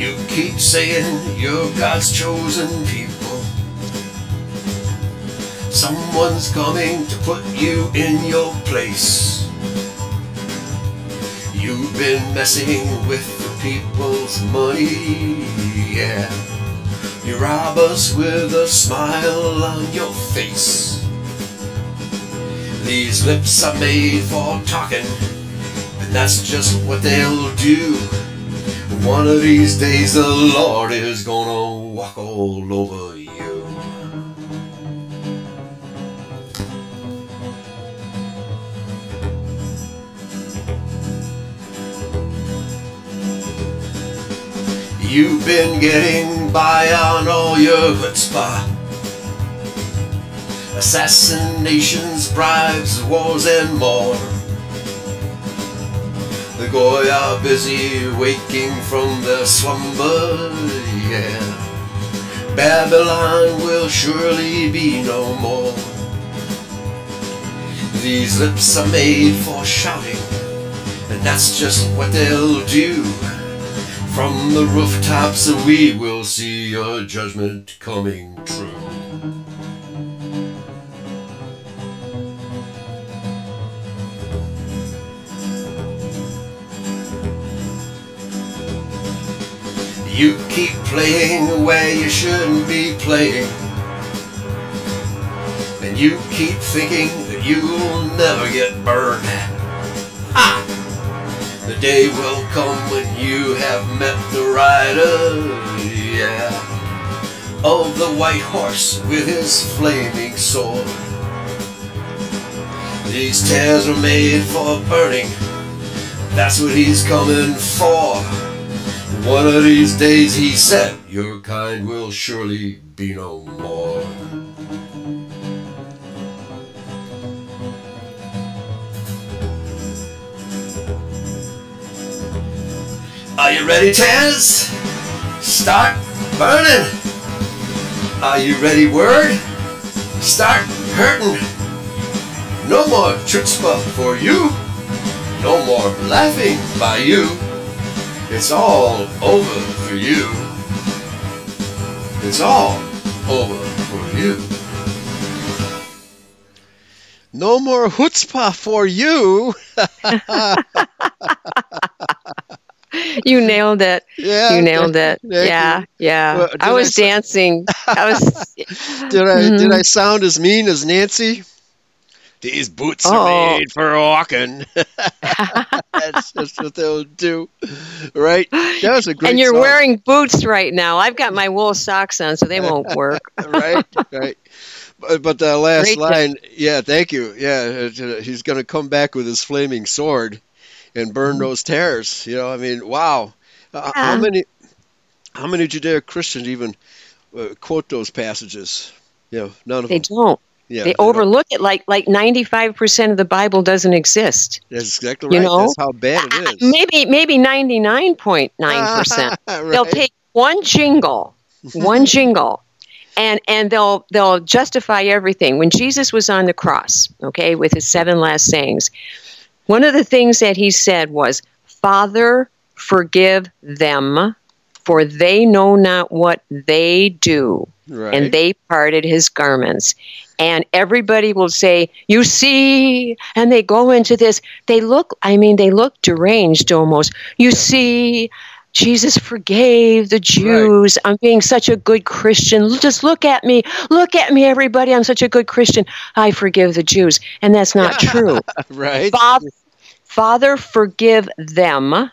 You keep saying you're God's chosen people. Someone's coming to put you in your place. You've been messing with the people's money, yeah. You rob us with a smile on your face. These lips are made for talking, and that's just what they'll do. One of these days the Lord is gonna walk all over you. You've been getting by on all your chutzpah. Assassinations, bribes, wars and more. The Goy are busy waking from their slumber, yeah. Babylon will surely be no more. These lips are made for shouting, and that's just what they'll do. From the rooftops we will see your judgment coming true. You keep playing where you shouldn't be playing, and you keep thinking that you'll never get burned. Ha! The day will come when you have met the rider, yeah, of the white horse with his flaming sword. These tears are made for burning, that's what he's coming for. One of these days, he said, your kind will surely be no more. Are you ready, Taz? Start burning. Are you ready, Word? Start hurting. No more chutzpah for you. No more laughing by you. It's all over for you. It's all over for you. No more chutzpah for you. You nailed it. Yeah, you nailed it. Yeah, yeah. Well, I was dancing. I was. Did I sound as mean as Nancy? These boots are made for walking. That's just what they'll do, right? That was a great. And you're song. Wearing boots right now. I've got my wool socks on, so they won't work. Right, right. But the last great line, yeah. Thank you. Yeah, he's going to come back with his flaming sword and burn those tares. You know, I mean, wow. How many Judeo-Christians even quote those passages? You know, none of them. They don't. Yeah, they overlook it like 95% of the Bible doesn't exist. That's exactly right. You know? That's how bad it is. Maybe 99.9%. Right. They'll take one jingle, and they'll justify everything. When Jesus was on the cross, okay, with his 7 last sayings, one of the things that he said was, "Father, forgive them, for they know not what they do." Right. And they parted his garments. And everybody will say, "You see," and they go into this. They look deranged almost. You see, Jesus forgave the Jews. Right. I'm being such a good Christian. Just look at me, everybody. I'm such a good Christian. I forgive the Jews. And that's not true. Right. Father, forgive them.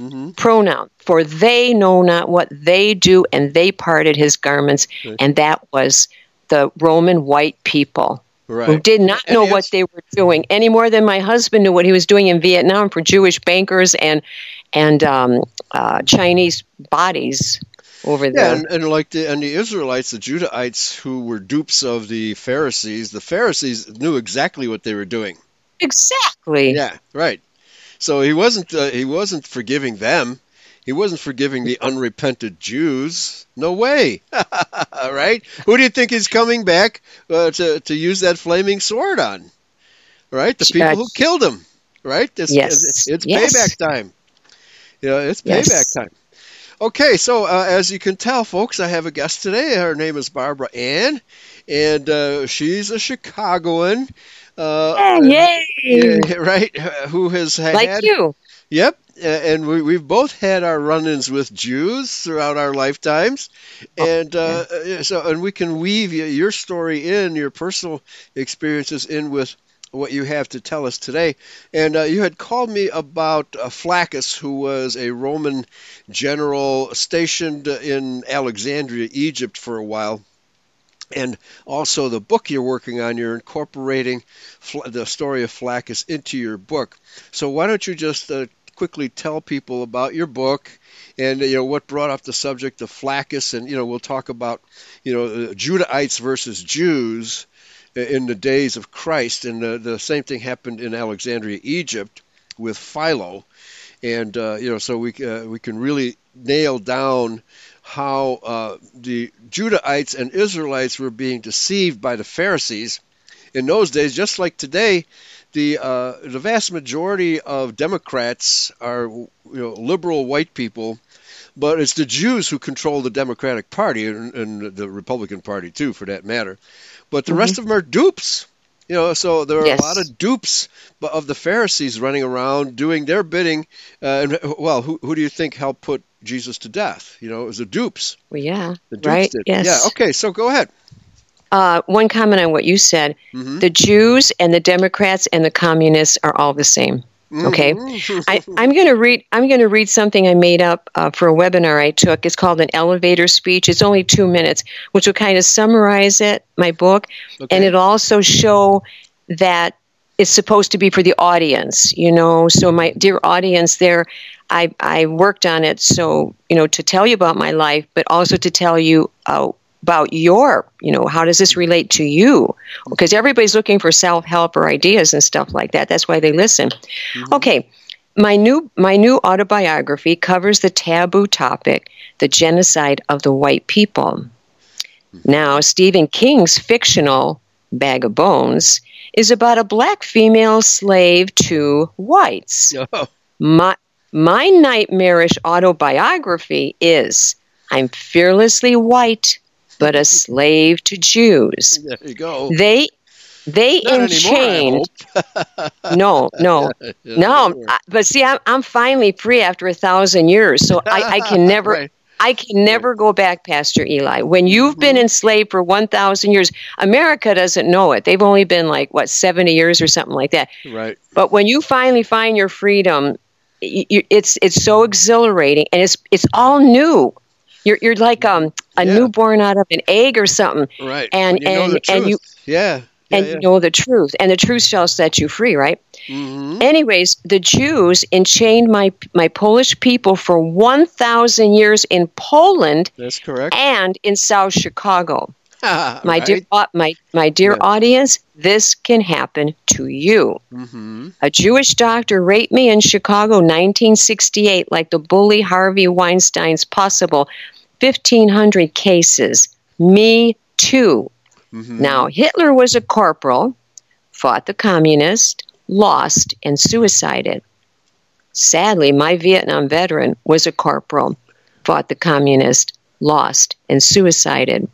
Mm-hmm. Pronoun, for they know not what they do, and they parted his garments, right. And that was the Roman white people, right, who did not know what they were doing any more than my husband knew what he was doing in Vietnam for Jewish bankers and Chinese bodies over there. Yeah, and like the Israelites, the Judahites, who were dupes of the Pharisees knew exactly what they were doing. Exactly. Yeah. Right. So he wasn't forgiving them. He wasn't forgiving the unrepentant Jews. No way. Right? Who do you think he's coming back to use that flaming sword on? Right? The people who killed him. Right? It's payback time. You know, it's payback time. Okay, so as you can tell, folks, I have a guest today. Her name is Barbara Ann, and she's a Chicagoan. Yay! Right? Who has had... Like you. Yep. And we've both had our run-ins with Jews throughout our lifetimes, and so we can weave your story in, your personal experiences in with what you have to tell us today. And you had called me about Flaccus, who was a Roman general stationed in Alexandria, Egypt for a while. And also the book you're working on, you're incorporating the story of Flaccus into your book. So why don't you just quickly tell people about your book and what brought up the subject of Flaccus, and we'll talk about Judaites versus Jews in the days of Christ, and the same thing happened in Alexandria, Egypt, with Philo, and so we can really nail down how the Judaites and Israelites were being deceived by the Pharisees in those days, just like today. The vast majority of Democrats are liberal white people, but it's the Jews who control the Democratic Party and the Republican Party too, for that matter. But the rest of them are dupes. So there are a lot of dupes of the Pharisees running around doing their bidding. Well, who do you think helped put Jesus to death? It was the dupes. Well, yeah, the dupes right? Did. Yes. Yeah, okay, so go ahead. One comment on what you said. The Jews and the Democrats and the Communists are all the same. Okay, I'm going to read something I made up for a webinar I took. It's called an elevator speech. It's only 2 minutes, which will kind of summarize it, my book, and it'll also show that it's supposed to be for the audience. So my dear audience, there, I worked on it so to tell you about my life, but also to tell you about your, how does this relate to you? Because everybody's looking for self-help or ideas and stuff like that. That's why they listen. Okay, my new autobiography covers the taboo topic, the genocide of the white people. Now, Stephen King's fictional Bag of Bones is about a black female slave to whites. My nightmarish autobiography is, I'm fearlessly white, but a slave to Jews. There you go. They enchained. No. But see, I'm finally free after 1,000 years, so I can never, go back, Pastor Eli. When you've been enslaved for 1,000 years, America doesn't know it. They've only been 70 years or something like that. Right. But when you finally find your freedom, it's so exhilarating, and it's all new. You're like a newborn out of an egg or something, right? And you know the truth, and the truth shall set you free, right? Anyways, the Jews enchained my Polish people for 1,000 years in Poland. That's correct. And in South Chicago. My dear audience, this can happen to you. A Jewish doctor raped me in Chicago, 1968, like the bully Harvey Weinstein's possible 1,500 cases. Me too. Now, Hitler was a corporal, fought the communists, lost, and suicided. Sadly, my Vietnam veteran was a corporal, fought the communist, lost, and suicided.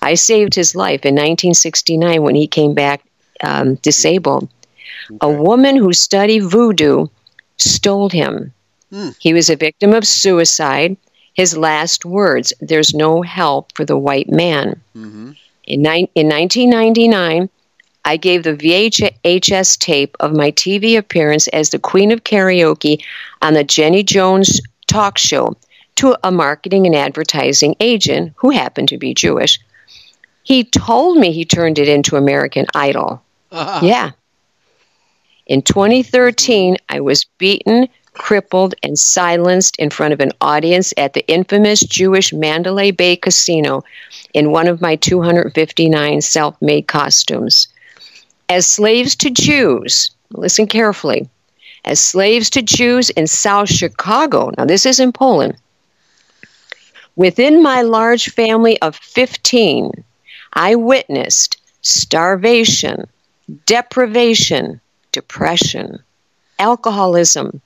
I saved his life in 1969 when he came back disabled. A woman who studied voodoo stole him. He was a victim of suicide. His last words, there's no help for the white man. In 1999, I gave the VHS tape of my TV appearance as the Queen of Karaoke on the Jenny Jones talk show to a marketing and advertising agent who happened to be Jewish. He told me he turned it into American Idol. Yeah. In 2013, I was beaten, crippled, and silenced in front of an audience at the infamous Jewish Mandalay Bay Casino in one of my 259 self-made costumes. As slaves to Jews, listen carefully, as slaves to Jews in South Chicago, now this is in Poland, within my large family of 15, I witnessed starvation, deprivation, depression, alcoholism,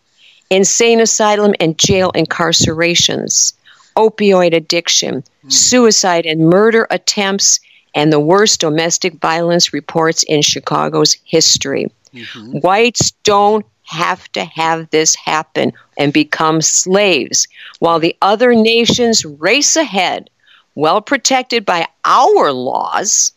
insane asylum and jail incarcerations, opioid addiction, suicide and murder attempts, and the worst domestic violence reports in Chicago's history. Mm-hmm. Whites don't have to have this happen and become slaves, while the other nations race ahead, well protected by our laws,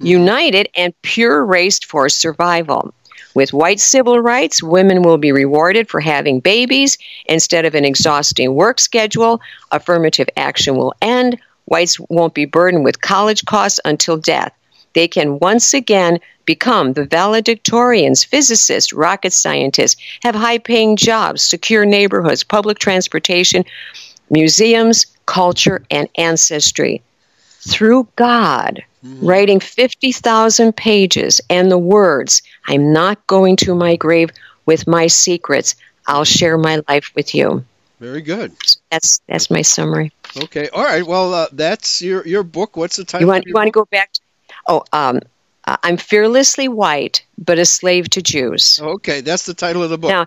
united and pure raced for survival. With white civil rights, women will be rewarded for having babies instead of an exhausting work schedule. Affirmative action will end. Whites won't be burdened with college costs until death. They can once again become the valedictorians, physicists, rocket scientists, have high-paying jobs, secure neighborhoods, public transportation, museums, culture, and ancestry. Through God, writing 50,000 pages and the words, I'm not going to my grave with my secrets. I'll share my life with you. Very good. That's my summary. Okay. All right. Well, that's your book. What's the title? You want to go back to, I'm fearlessly white, but a slave to Jews. Okay. That's the title of the book. Now,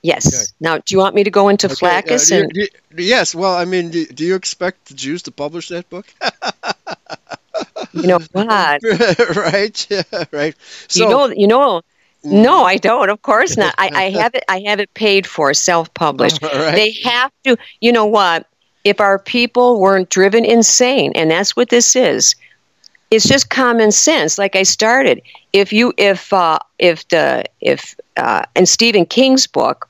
yes. Okay. Now, do you want me to go into Flaccus? Yes. Well, I mean, do you expect the Jews to publish that book? You know what? Right. Yeah, right. So, you know. No, I don't. Of course not. I have it paid for, self-published. Right. They have to. You know what? If our people weren't driven insane, and that's what this is, it's just common sense. Like I started, in Stephen King's book,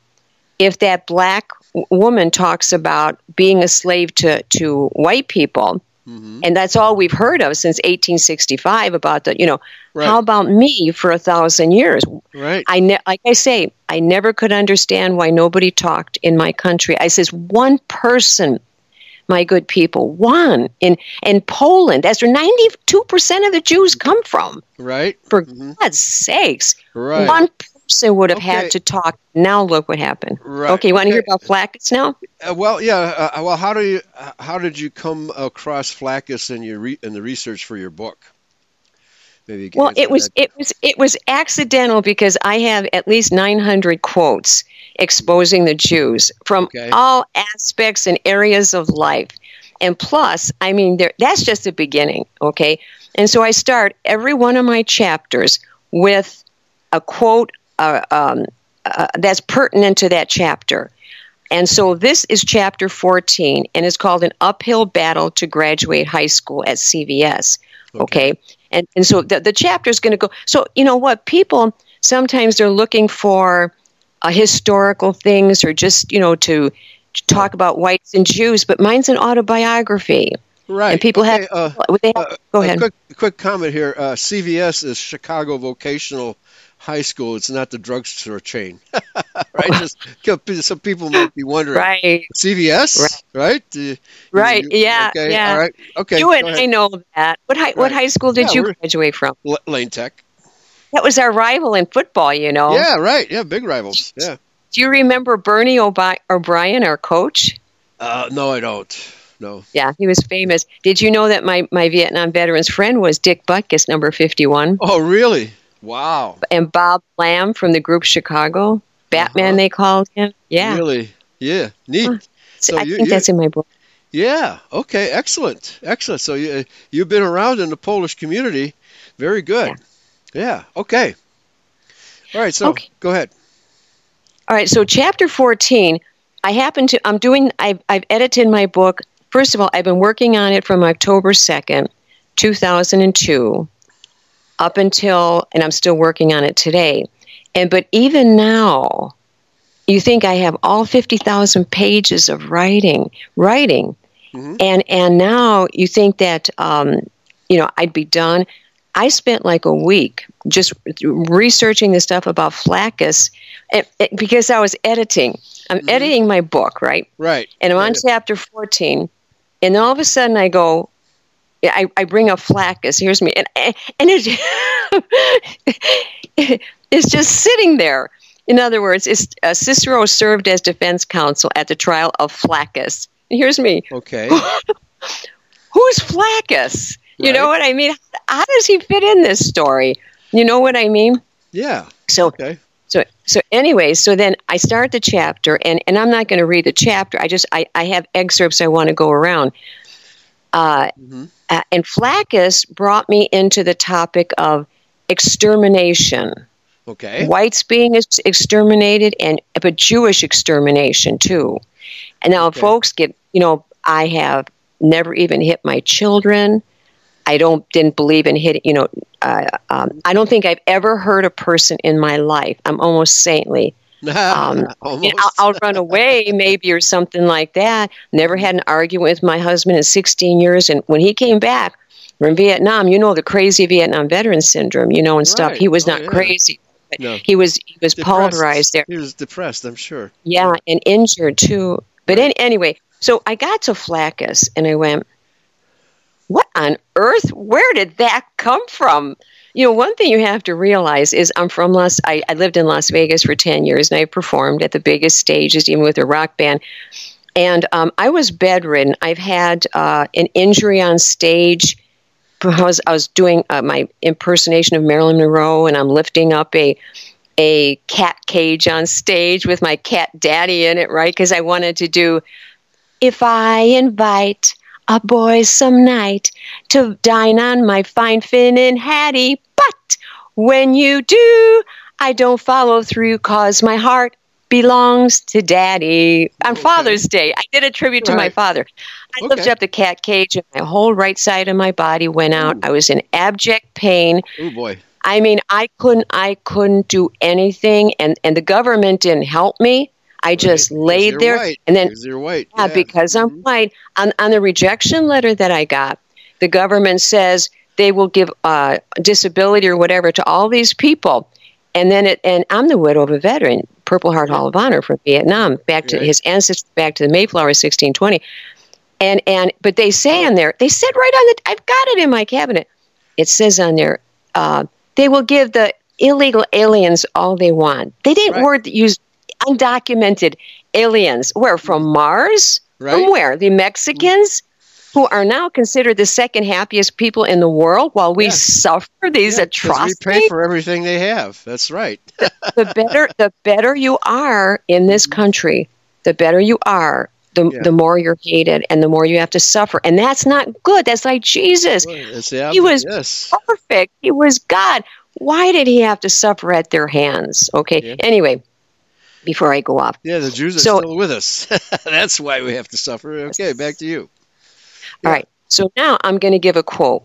if that black woman talks about being a slave to white people. Mm-hmm. And that's all we've heard of since 1865 about the, right. How about me for 1,000 years? Right. Like I say, I never could understand why nobody talked in my country. I says, one person, my good people, one in Poland. That's where 92% of the Jews come from. Right. For God's sakes. Right. One person would have had to talk. Now look what happened. Right. Okay, you want to hear about Flaccus now? How did you come across Flaccus in the research for your book? Maybe you can it was accidental because I have at least 900 quotes exposing the Jews from all aspects and areas of life. And plus, I mean, that's just the beginning, okay? And so I start every one of my chapters with a quote that's pertinent to that chapter. And so this is chapter 14, and it's called An Uphill Battle to Graduate High School at CVS. Okay? And so the chapter is going to go. So you know what? People, sometimes they're looking for historical things or just, to talk about whites and Jews, but mine's an autobiography. Right. And people go ahead. A quick comment here. CVS is Chicago Vocational High School. It's not the drugstore chain. Right? Just, some people might be wondering. Right. CVS? Right? Right. Yeah. Okay. Yeah. All right. Okay. You and I know that. What high school did you graduate from? Lane Tech. That was our rival in football, Yeah, right. Yeah, big rivals. Yeah. Do you remember Bernie O'Brien, our coach? No, I don't. No. Yeah, he was famous. Did you know that my Vietnam veterans friend was Dick Butkus, number 51? Oh, really? Wow. And Bob Lamb from the group Chicago. Batman, they called him. Yeah. Really? Yeah. Neat. So I think that's in my book. Yeah. Okay. Excellent. So you've been around in the Polish community. Very good. Yeah. Okay. All right. So go ahead. All right. So chapter 14, I've edited my book. First of all, I've been working on it from October 2nd, 2002. Up until, and I'm still working on it today. But even now, you think I have all 50,000 pages of writing. Mm-hmm. And now you think that, I'd be done. I spent like a week just researching the stuff about Flaccus because I was editing. I'm editing my book, right? Right. And I'm on chapter 14. And all of a sudden I go, I bring up Flaccus. Here's me, and it's just sitting there. In other words, Cicero served as defense counsel at the trial of Flaccus. And here's me. Okay. Who's Flaccus? Right. You know what I mean? How does he fit in this story? You know what I mean? Yeah. So, So then I start the chapter, and I'm not going to read the chapter. I have excerpts I want to go around. And Flaccus brought me into the topic of extermination. Okay. Whites being exterminated, but Jewish extermination too. And now, folks, I have never even hit my children. I didn't believe in hitting. I don't think I've ever hurt a person in my life. I'm almost saintly. I'll run away maybe or something like that. Never had an argument with my husband in 16 years. And when he came back from Vietnam, the crazy Vietnam veteran syndrome, and stuff. He was not crazy. But he was depressed. Pulverized there. He was depressed, I'm sure. Yeah, and injured too. But anyway, so I got to Flaccus and I went, what on earth? Where did that come from? One thing you have to realize is I'm from I lived in Las Vegas for 10 years, and I performed at the biggest stages, even with a rock band. And I was bedridden. I've had an injury on stage because I was doing my impersonation of Marilyn Monroe, and I'm lifting up a cat cage on stage with my cat daddy in it, right? Because I wanted to do, if I invite a boy some night to dine on my fine Finn and Hattie, but when you do, I don't follow through cause my heart belongs to daddy. On Father's Day, I did a tribute to my father. I lifted up the cat cage and my whole right side of my body went out. Ooh. I was in abject pain. Oh boy. I mean, I couldn't do anything, and the government didn't help me. I just laid there, and then because I'm white, on the rejection letter that I got, the government says they will give disability or whatever to all these people, and I'm the widow of a veteran, Purple Heart Hall of Honor from Vietnam, back to his ancestors, back to the Mayflower, 1620, but they say on there, they said right on I've got it in my cabinet, it says on there, they will give the illegal aliens all they want. They didn't use undocumented aliens. Where? From Mars? Right. From where? The Mexicans, who are now considered the second happiest people in the world while we suffer these atrocities. We pay for everything they have. That's right. the better you are in this country, the better you are, the more you're hated and the more you have to suffer. And that's not good. That's like Jesus. Well, he was perfect. He was God. Why did he have to suffer at their hands? Okay. Yeah. Anyway. Before I go off. Yeah, the Jews are still with us. That's why we have to suffer. Okay, back to you. Yeah. All right. So now I'm going to give a quote.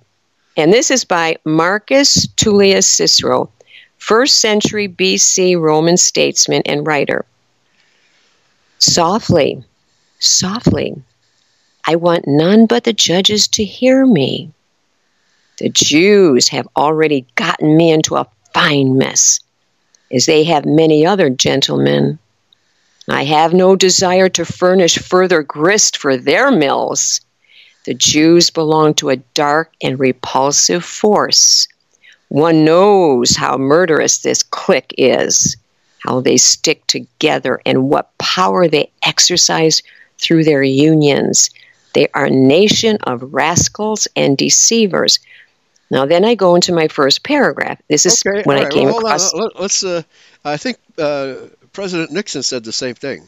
And this is by Marcus Tullius Cicero, 1st century BC Roman statesman and writer. Softly, softly, I want none but the judges to hear me. The Jews have already gotten me into a fine mess, as they have many other gentlemen. I have no desire to furnish further grist for their mills. The Jews belong to a dark and repulsive force. One knows how murderous this clique is, how they stick together, and what power they exercise through their unions. They are a nation of rascals and deceivers. Now, then I go into my first paragraph. This is when I came across. Let's, I think President Nixon said the same thing.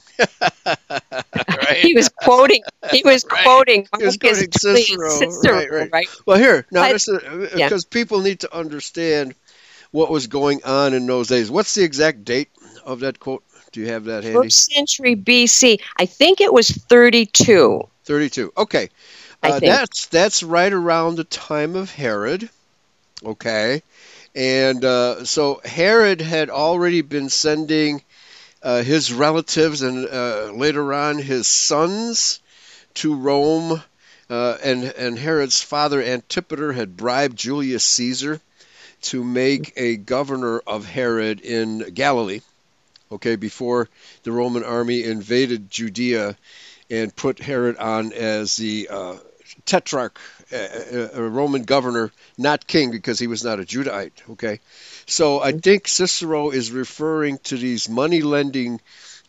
He was quoting Marcus Cicero. Right. Well, here, now, because people need to understand what was going on in those days. What's the exact date of that quote? Do you have that handy? 1st century BC. I think it was 32. 32. Okay. That's right around the time of Herod, and so Herod had already been sending his relatives and later on his sons to Rome, and Herod's father Antipater had bribed Julius Caesar to make a governor of Herod in Galilee, before the Roman army invaded Judea and put Herod on as the tetrarch, a Roman governor, not king, because he was not a Judahite. So I think Cicero is referring to these money-lending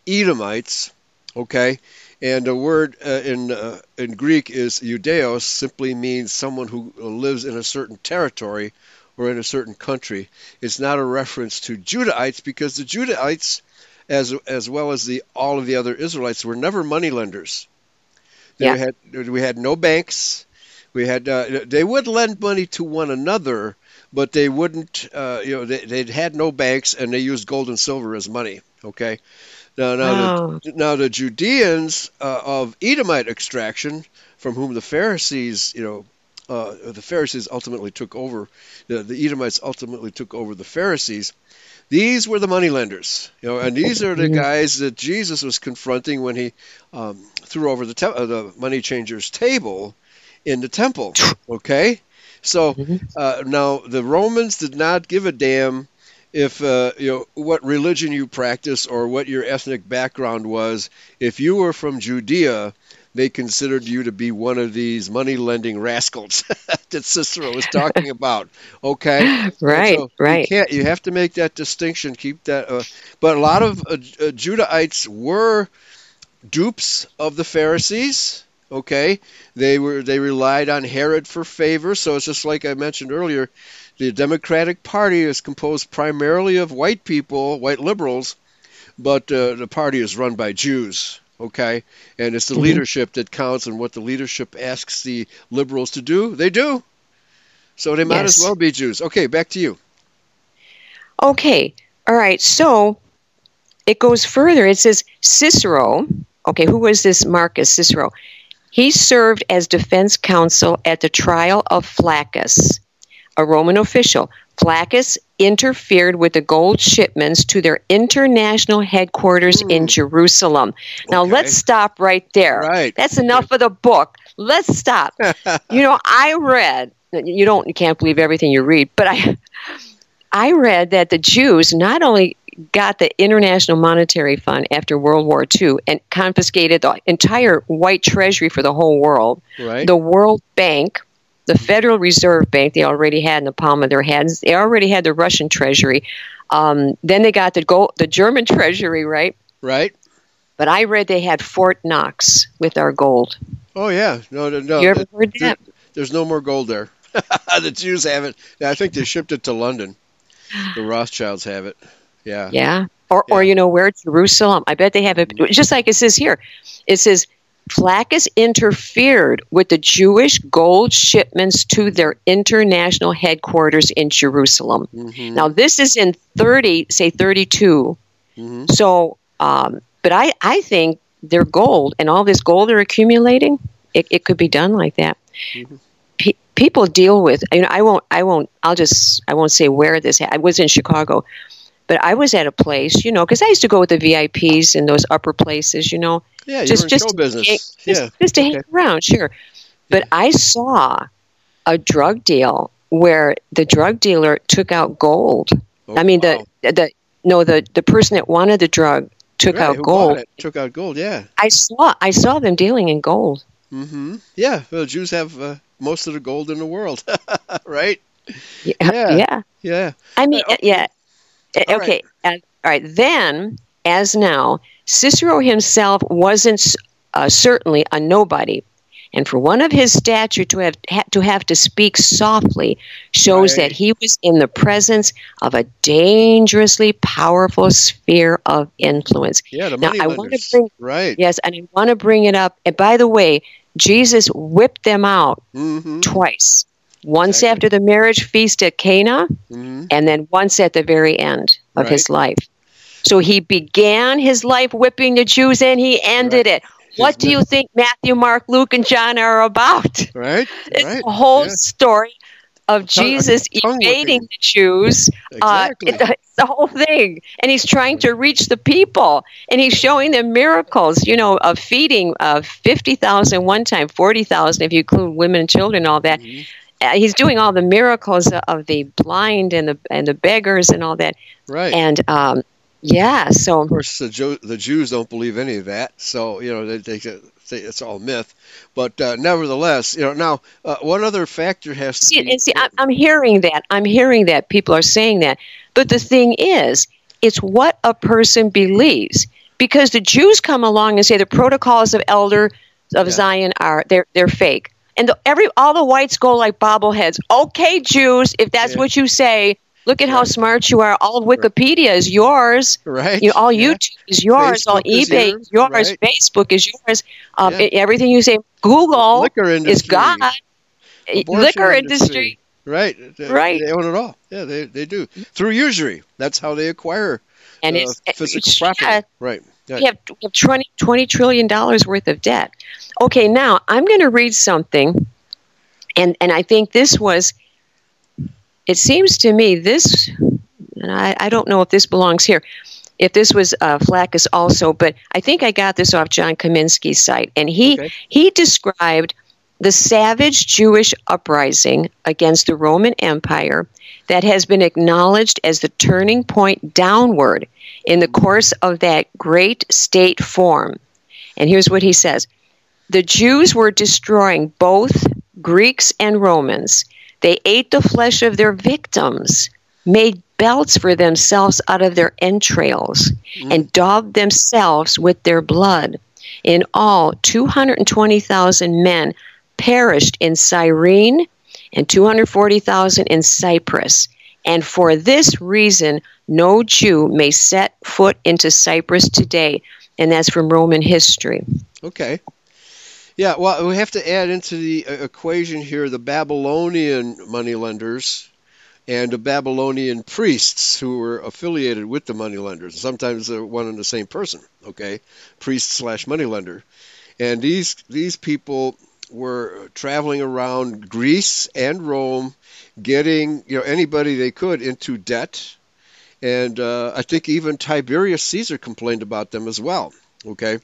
Edomites, and the word in Greek is Judeos, simply means someone who lives in a certain territory or in a certain country. It's not a reference to Judaites, because the Judaites, as well as all of the other Israelites, were never moneylenders. We had no banks. We had they would lend money to one another, but they wouldn't. They'd had no banks, and they used gold and silver as money. Okay. Now the Judeans of Edomite extraction, from whom the Pharisees, the Edomites ultimately took over the Pharisees. These were the moneylenders, and these are the guys that Jesus was confronting when he threw over the money changers' table in the temple. Okay, so now the Romans did not give a damn if what religion you practice or what your ethnic background was. If you were from Judea, they considered you to be one of these money-lending rascals that Cicero was talking about. Okay, right, so right. You have to make that distinction. Keep that. But a lot of Judaites were dupes of the Pharisees. Okay, they relied on Herod for favor. So it's just like I mentioned earlier. The Democratic Party is composed primarily of white people, white liberals, but the party is run by Jews, okay? And it's the leadership that counts, and what the leadership asks the liberals to do, they do. So they might as well be Jews. Okay, back to you. Okay, all right, so it goes further. It says Cicero, okay, who was this Marcus Cicero? He served as defense counsel at the trial of Flaccus, a Roman official. Flaccus interfered with the gold shipments to their international headquarters in Jerusalem. Now, let's stop right there. Right. That's enough of the book. Let's stop. I read, you can't believe everything you read, but I read that the Jews not only got the International Monetary Fund after World War II and confiscated the entire white treasury for the whole world, right. The World Bank, the Federal Reserve Bank, they already had in the palm of their hands. They already had the Russian treasury. Then they got the German treasury, right? Right. But I read they had Fort Knox with our gold. Oh, yeah. No. You ever heard that? There's no more gold there. The Jews have it. I think they shipped it to London. The Rothschilds have it. Yeah. Yeah. Or you know where? Jerusalem. I bet they have it. Just like it says here. It says, Flaccus interfered with the Jewish gold shipments to their international headquarters in Jerusalem. Mm-hmm. Now, this is in 32. Mm-hmm. So, but I think their gold and all this gold they're accumulating, it could be done like that. Mm-hmm. People deal with, I won't say where this happened. I was in Chicago, but I was at a place, because I used to go with the VIPs in those upper places, Yeah, just show business. Just to hang around, sure. But yeah. I saw a drug deal where the drug dealer took out gold. Oh, I mean, wow. the person that wanted the drug took out gold. Took out gold, yeah. I saw them dealing in gold. Mm-hmm. Yeah, well, Jews have most of the gold in the world, right? Yeah, yeah. Yeah. I mean, yeah. All okay. Right. All right. Then, as now, Cicero himself wasn't certainly a nobody, and for one of his stature to have to speak softly shows that he was in the presence of a dangerously powerful sphere of influence. Yeah, the money lenders. Yes, and I want to bring it up. And by the way, Jesus whipped them out twice. Once after the marriage feast at Cana, and then once at the very end of his life. So he began his life whipping the Jews, and he ended it. What do you think Matthew, Mark, Luke, and John are about? Right. It's the whole story of Jesus evading the Jews. Exactly. It's the whole thing. And he's trying to reach the people, and he's showing them miracles, of feeding 50,000 one time, 40,000 if you include women and children, all that. Mm-hmm. He's doing all the miracles of the blind and the beggars and all that. Right. And yeah, so of course the Jews don't believe any of that, so they say it's all myth. But nevertheless, now one other factor has to be. And see, I'm hearing that people are saying that, but the thing is, it's what a person believes, because the Jews come along and say the protocols of elder of Zion are they're fake. and all the whites go like bobbleheads. Okay, Jews, if that's what you say, look at how smart you are. All Wikipedia is yours. Right. You know, all YouTube is yours. Facebook all eBay is yours. Right. Facebook is yours. Everything you say. Google is God. Liquor industry. Right. They own it all. Yeah, they do. Through usury. That's how they acquire physical property. Yeah. Right. We have $20 trillion worth of debt. Okay, now I'm going to read something, and I think this was, it seems to me this, and I don't know if this belongs here, if this was Flaccus also, but I think I got this off John Kaminsky's site, and he described the savage Jewish uprising against the Roman Empire that has been acknowledged as the turning point downward in the course of that great state form. And here's what he says. The Jews were destroying both Greeks and Romans. They ate the flesh of their victims, made belts for themselves out of their entrails, and daubed themselves with their blood. In all, 220,000 men perished in Cyrene and 240,000 in Cyprus. And for this reason, no Jew may set foot into Cyprus today. And that's from Roman history. Okay. Yeah, well, we have to add into the equation here the Babylonian moneylenders and the Babylonian priests who were affiliated with the moneylenders. Sometimes they're one and the same person, okay, priest/moneylender. And these people were traveling around Greece and Rome, getting anybody they could into debt, and I think even Tiberius Caesar complained about them as well. Okay,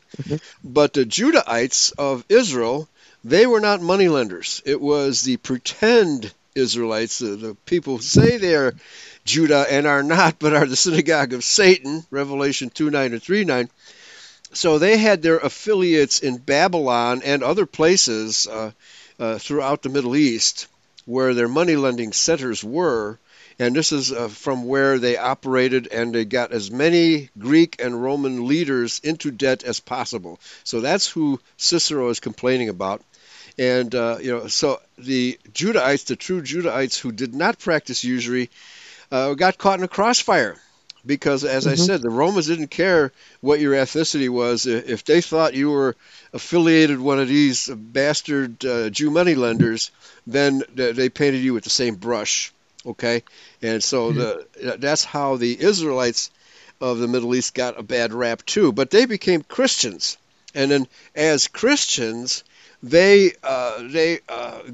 but the Judaites of Israel, they were not moneylenders. It was the pretend Israelites, the people who say they are Judah and are not, but are the synagogue of Satan, Revelation 2:9 and 3:9. So they had their affiliates in Babylon and other places throughout the Middle East where their money-lending centers were, and this is from where they operated, and they got as many Greek and Roman leaders into debt as possible. So that's who Cicero is complaining about. And, so the Judaites, the true Judaites who did not practice usury, got caught in a crossfire. Because, as I said, the Romans didn't care what your ethnicity was. If they thought you were affiliated one of these bastard Jew moneylenders, then they painted you with the same brush, okay? And so that's how the Israelites of the Middle East got a bad rap too. But they became Christians. And then as Christians, they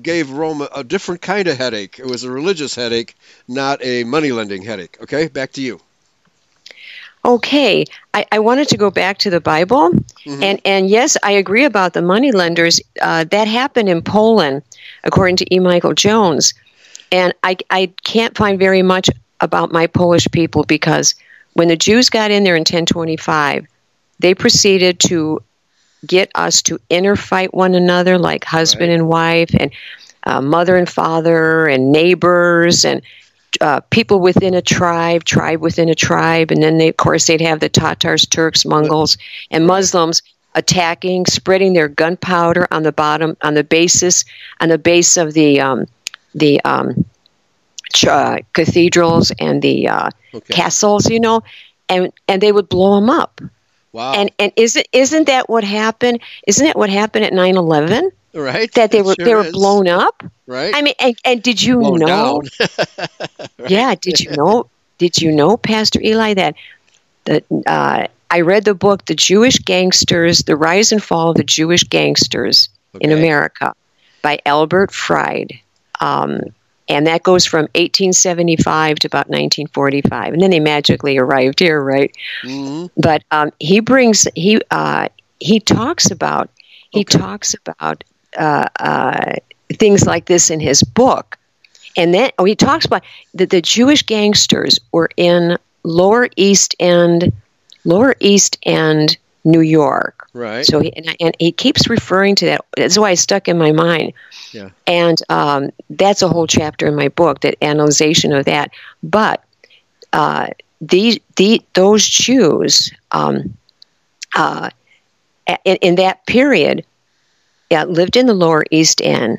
gave Rome a different kind of headache. It was a religious headache, not a moneylending headache, okay? Back to you. Okay, I wanted to go back to the Bible, and yes, I agree about the moneylenders. That happened in Poland, according to E. Michael Jones, and I can't find very much about my Polish people because when the Jews got in there in 1025, they proceeded to get us to interfight one another, like husband and wife, and mother and father, and neighbors, and people within a tribe within a tribe, and then they'd have the Tatars, Turks, Mongols, and Muslims attacking, spreading their gunpowder on the bottom, on the base of the cathedrals and the castles, and they would blow them up. Wow! And isn't that what happened? Isn't that what happened at 9/11? Right. That they were blown up. Right. I mean, and did you know? Right. Yeah. Did you know, Pastor Eli, that I read the book, The Jewish Gangsters, The Rise and Fall of the Jewish Gangsters in America by Albert Fried. And that goes from 1875 to about 1945. And then they magically arrived here. Right. Mm-hmm. But he talks about things like this in his book. And then he talks about that the Jewish gangsters were in Lower East End, New York. Right. So he keeps referring to that. That's why it stuck in my mind. Yeah. And that's a whole chapter in my book, that analyzation of that. But those Jews in that period that lived in the Lower East End,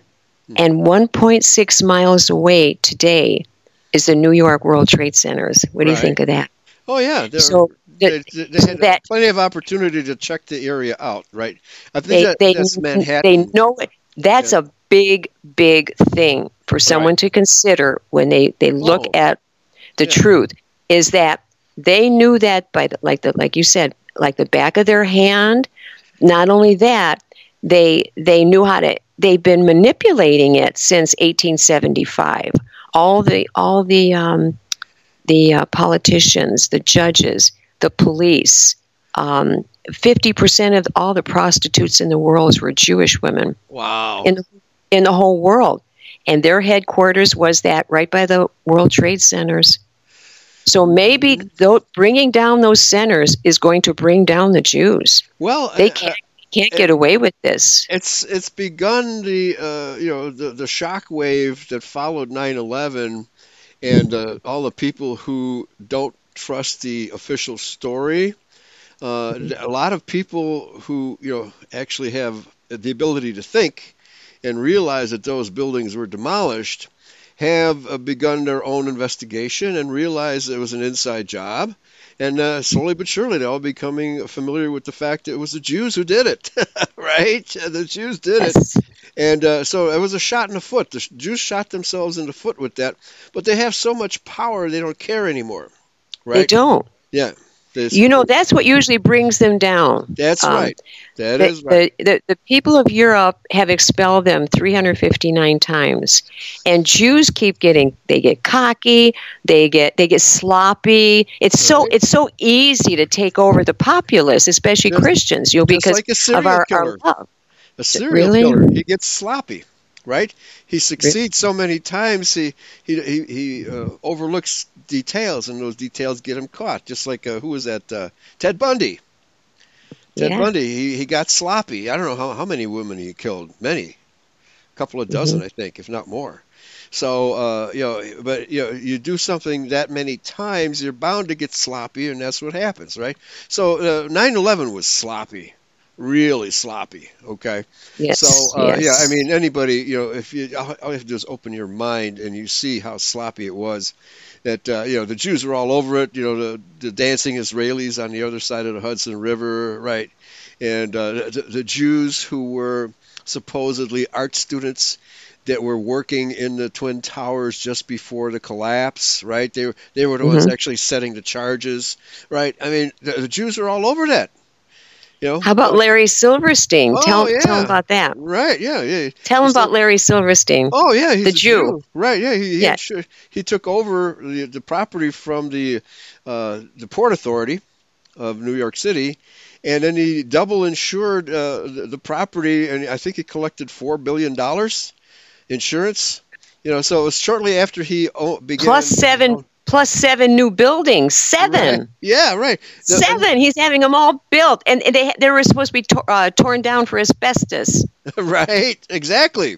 and 1.6 miles away today is the New York World Trade Centers. What do you think of that? Oh, yeah. They had plenty of opportunity to check the area out, right? I think that's Manhattan. They know it. That's a big, big thing for someone to consider when they look at the truth, is that they knew that by like the back of their hand. Not only that, they knew how to. They've been manipulating it since 1875. All the politicians, the judges, the police. 50% of all the prostitutes in the world were Jewish women. Wow! In the whole world, and their headquarters was that right by the World Trade Centers. So maybe bringing down those centers is going to bring down the Jews. Well, they can't get away with this. It's begun the shock wave that followed 9/11, and all the people who don't trust the official story. A lot of people who actually have the ability to think and realize that those buildings were demolished have begun their own investigation and realized it was an inside job. And slowly but surely, they're all becoming familiar with the fact that it was the Jews who did it, right? The Jews did it. And so it was a shot in the foot. The Jews shot themselves in the foot with that. But they have so much power, they don't care anymore, right? They don't. Yeah. That's what usually brings them down. That's right. That is right. The people of Europe have expelled them 359 times, and Jews get cocky, they get sloppy. It's so easy to take over the populace, especially Christians. Because of our love. A serial killer, he gets sloppy, right? He succeeds so many times. He overlooks details, and those details get him caught. Just like who was that? Ted Bundy. Ted Bundy. He got sloppy. I don't know how many women he killed. Many, a couple of dozen, I think, if not more. So you do something that many times, you're bound to get sloppy, and that's what happens, right? So 9/11 was sloppy. Really sloppy. Okay. Yes. So yeah, I mean, anybody, if you, all you have to do is open your mind and you see how sloppy it was. That the Jews were all over it. The dancing Israelis on the other side of the Hudson River, right? And the Jews who were supposedly art students that were working in the Twin Towers just before the collapse, right? They were the ones actually setting the charges, right? I mean, the Jews are all over that. How about Larry Silverstein? Tell him about that. Right, yeah. Tell him about Larry Silverstein. Oh, yeah. He's the Jew. Right, yeah. He took over the property from the Port Authority of New York City, and then he double insured the property, and I think he collected $4 billion insurance. So it was shortly after he began. Plus seven new buildings. Seven. Right. Yeah, right. Seven. He's having them all built. And they were supposed to be torn down for asbestos. Right. Exactly.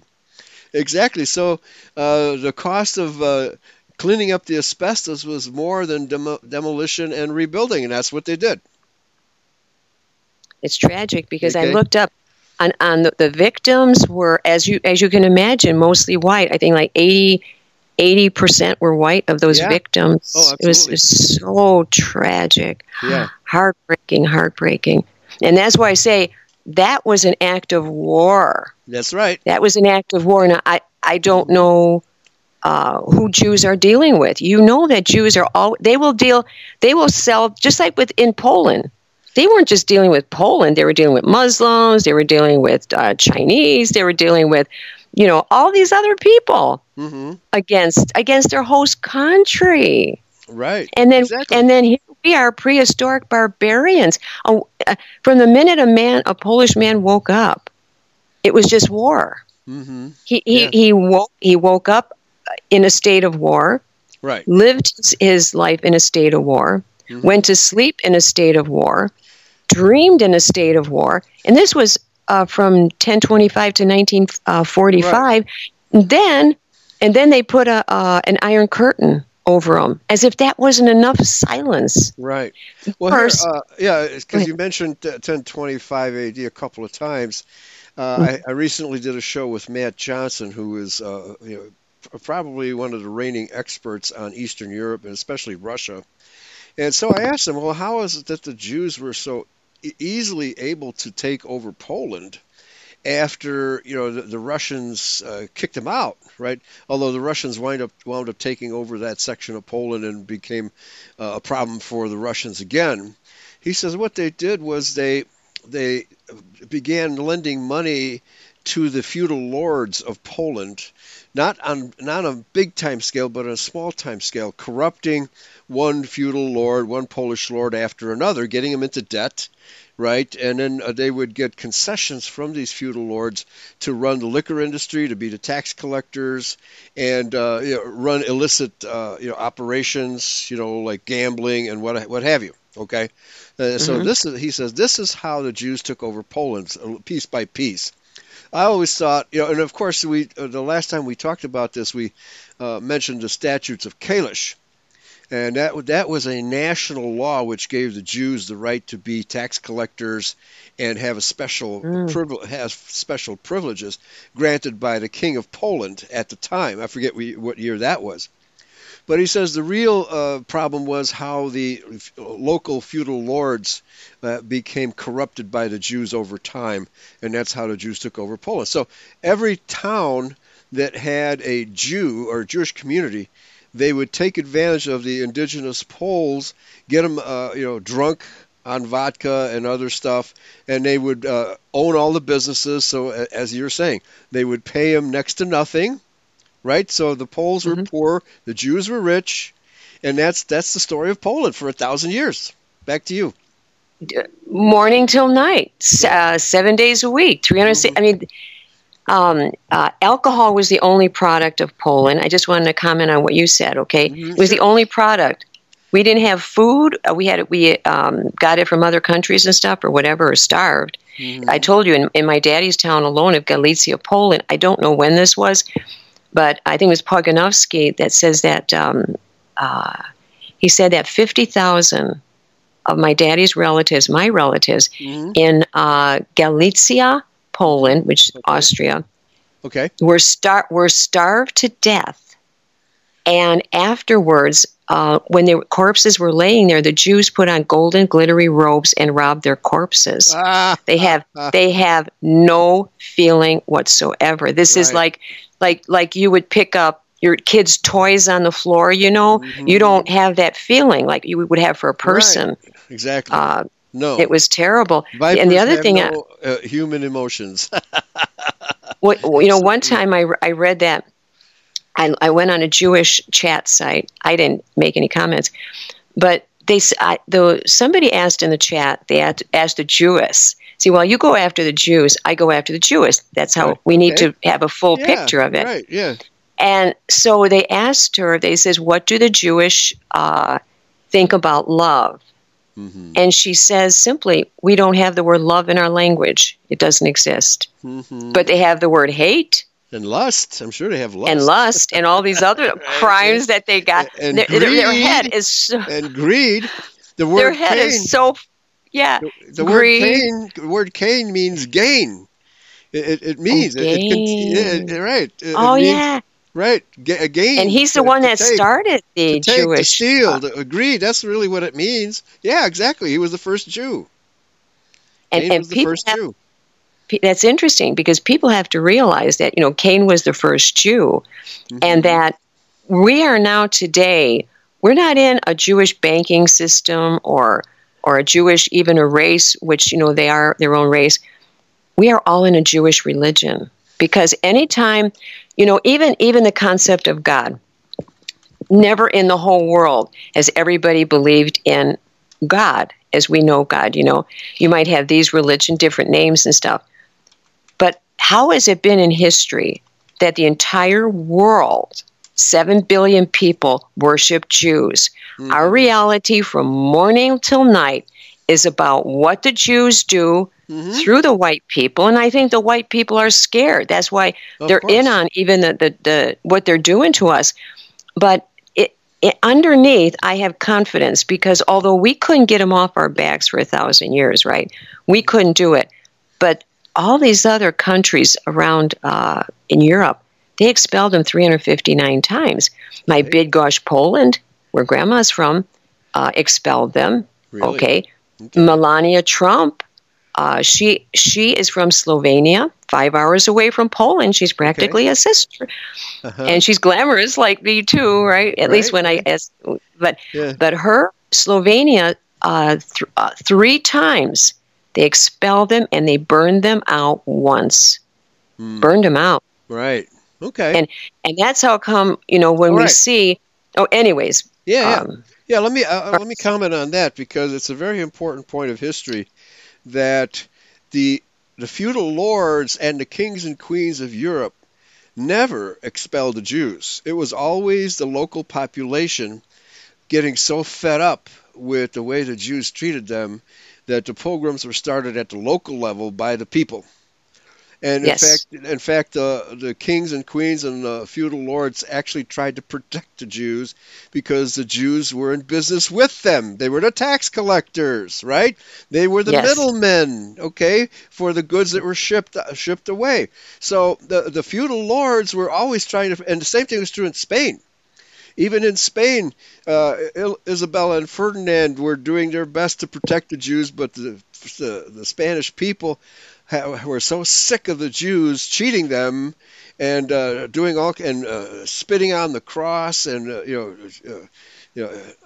So the cost of cleaning up the asbestos was more than demolition and rebuilding. And that's what they did. It's tragic because I looked up. On the victims were, as you can imagine, mostly white. I think like 80% were white of those victims. Oh, absolutely. It was so tragic. Yeah. Heartbreaking. And that's why I say that was an act of war. That's right. That was an act of war. Now, I don't know who Jews are dealing with. You know that Jews are all, they will sell, just like in Poland. They weren't just dealing with Poland. They were dealing with Muslims. They were dealing with Chinese. They were dealing with all these other people against their host country. Right. And then here we are, prehistoric barbarians. From the minute a Polish man woke up, it was just war. Mm-hmm. He woke up in a state of war. Right. Lived his life in a state of war. Mm-hmm. Went to sleep in a state of war. Dreamed in a state of war. And this was from 1025 to 1945, right. Then they put an iron curtain over them, as if that wasn't enough silence. Right. Well, first, here, because you mentioned 1025 AD a couple of times. I recently did a show with Matt Johnson, who is probably one of the reigning experts on Eastern Europe and especially Russia. And so I asked him, well, how is it that the Jews were so easily able to take over Poland after the Russians kicked them out, right? Although the Russians wound up taking over that section of Poland and became a problem for the Russians again. He says what they did was they began lending money to the feudal lords of Poland, not on a big-time scale, but on a small-time scale, corrupting one feudal lord, one Polish lord after another, getting them into debt, right? And then they would get concessions from these feudal lords to run the liquor industry, to be the tax collectors, and run illicit operations, like gambling and what have you. Okay, so this is, he says, this is how the Jews took over Poland, piece by piece. I always thought, and of course, the last time we talked about this, we mentioned the Statutes of Kalisz, and that was a national law which gave the Jews the right to be tax collectors and have a special special privileges granted by the king of Poland at the time. I forget what year that was. But he says the real problem was how the local feudal lords became corrupted by the Jews over time, and that's how the Jews took over Poland. So every town that had a Jew or a Jewish community, they would take advantage of the indigenous Poles, get them drunk on vodka and other stuff, and they would own all the businesses. So as you're saying, they would pay them next to nothing. Right, so the Poles were poor, the Jews were rich, and that's the story of Poland for 1,000 years. Back to you. Morning till night, 7 days a week, 300. I mean, alcohol was the only product of Poland. I just wanted to comment on what you said. Okay, it was the only product. We didn't have food. We got it from other countries and stuff, or whatever, or starved. I told you in my daddy's town alone of Galicia, Poland. I don't know when this was. But I think it was Poganowski that says that he said that 50,000 of my daddy's relatives, in Galicia, Poland, which is Austria, were starved to death. And afterwards, when their corpses were laying there, the Jews put on golden glittery robes and robbed their corpses. They have no feeling whatsoever. This is like you would pick up your kids' toys on the floor, you don't have that feeling like you would have for a person. Right. Exactly. No. It was terrible. Vipers and the other thing, no, human emotions. Well, one time I read that I went on a Jewish chat site. I didn't make any comments, but somebody asked in the chat. They asked the Jewess. See, while you go after the Jews, I go after the Jewish. That's how we need to have a full picture of it. Right, yeah. And so they asked her, they says, what do the Jewish think about love? And she says simply, we don't have the word love in our language. It doesn't exist. But they have the word hate. And lust. I'm sure they have lust. And lust and all these other crimes that they got. And greed. Their head is so... And greed. The word their head pain. Is so... Yeah, the word "Cain" means gain. It means gain. Gain. And he's the one that started the Jewish. To steal, to agree. That's really what it means. Yeah, exactly. He was the first Jew. Cain was the first Jew. That's interesting because people have to realize that Cain was the first Jew, and that we are now today. We're not in a Jewish banking system or a Jewish, even a race, which, they are their own race. We are all in a Jewish religion because anytime, even the concept of God, never in the whole world has everybody believed in God as we know God. You might have these religion, different names and stuff, but how has it been in history that the entire world, 7 billion people, worship Jews? Our reality from morning till night is about what the Jews do through the white people. And I think the white people are scared. That's why they're in on even what they're doing to us. But underneath, I have confidence because although we couldn't get them off our backs for 1,000 years, right? We couldn't do it. But all these other countries around in Europe, they expelled them 359 times. My Bydgoszcz, Poland, where Grandma's from, expelled them. Really? Okay. Melania Trump, she is from Slovenia, 5 hours away from Poland. She's practically a sister, and she's glamorous like me too, right? At least when I asked. But but her Slovenia, 3 times they expelled them and they burned them out once, burned them out. Right. Okay. And that's how come, you know, when we see. Oh, anyways. Yeah. Yeah, let me comment on that because it's a very important point of history that the feudal lords and the kings and queens of Europe never expelled the Jews. It was always the local population getting so fed up with the way the Jews treated them that the pogroms were started at the local level by the people. And in fact, the kings and queens and the feudal lords actually tried to protect the Jews because the Jews were in business with them. They were the tax collectors, right? They were the middlemen, okay, for the goods that were shipped away. So the feudal lords were always trying to, and the same thing was true in Spain. Even in Spain, Isabella and Ferdinand were doing their best to protect the Jews, but the Spanish people were so sick of the Jews cheating them and spitting on the cross and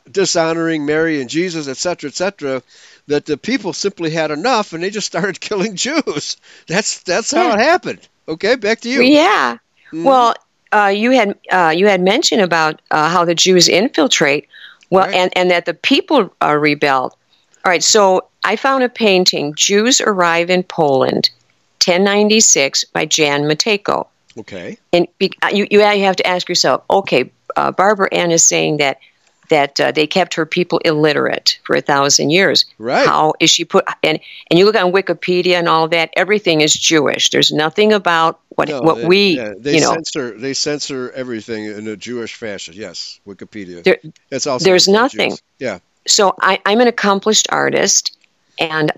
dishonoring Mary and Jesus, et cetera, that the people simply had enough and they just started killing Jews. That's how it happened. Okay, back to you. Yeah. Mm-hmm. Well, you had mentioned about how the Jews infiltrate, and that the people rebelled. All right, so I found a painting, Jews Arrive in Poland, 1096, by Jan Matejko. Okay. And you have to ask yourself, okay, Barbara Ann is saying that they kept her people illiterate for 1,000 years. Right. How is she put? And you look on Wikipedia and all that, everything is Jewish. There's nothing about they censor everything in a Jewish fashion. Yes, Wikipedia. That's also there's nothing. Jews. Yeah. So I'm an accomplished artist. And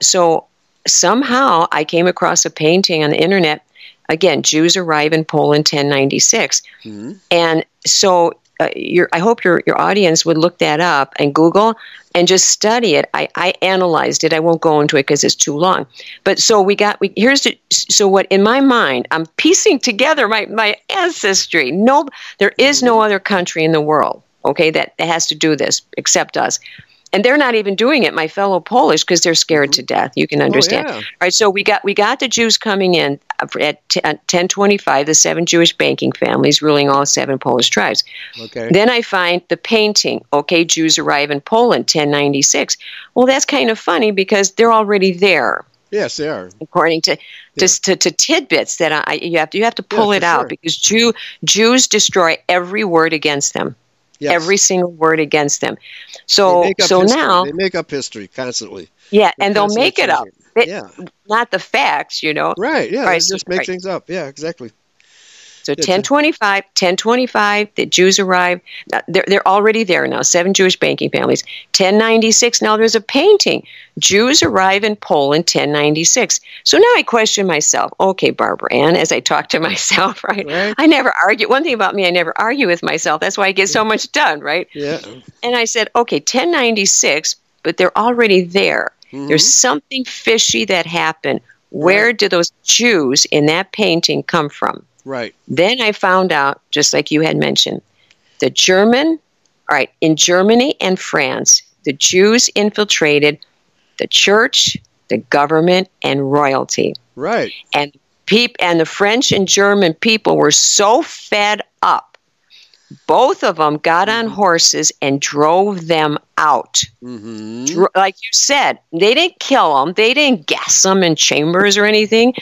so somehow I came across a painting on the internet. Again, Jews Arrive in Poland, 1096. Mm-hmm. And so I hope your audience would look that up and Google and just study it. I analyzed it. I won't go into it because it's too long. But so what in my mind I'm piecing together my ancestry. No, there is no other country in the world, okay, that has to do this except us. And they're not even doing it, my fellow Polish, because they're scared to death. You can understand. Oh, yeah. All right, so we got the Jews coming in at 1025, the 7 Jewish banking families ruling all 7 Polish tribes. Okay. Then I find the painting, okay, Jews Arrive in Poland, 1096. Well, that's kind of funny because they're already there. Yes, they are. According to tidbits that you have to pull it out because Jews destroy every word against them. Yes. Every single word against them. So now they make up history constantly. Yeah, and they'll make it up. Not the facts, you know. Right. Yeah, they just make things up. Yeah, exactly. So 1025, the Jews arrive. They're already there now. 7 Jewish banking families. 1096. Now there's a painting. Jews Arrive in Poland, 1096. So now I question myself. Okay, Barbara Ann, as I talk to myself, right? I never argue. One thing about me, I never argue with myself. That's why I get so much done, right? Yeah. And I said, okay, 1096, but they're already there. Mm-hmm. There's something fishy that happened. Where do those Jews in that painting come from? Right. Then I found out, just like you had mentioned, in Germany and France, the Jews infiltrated the church, the government, and royalty. Right. And the French and German people were so fed up. Both of them got on horses and drove them out. Mm-hmm. Like you said, they didn't kill them. They didn't gas them in chambers or anything.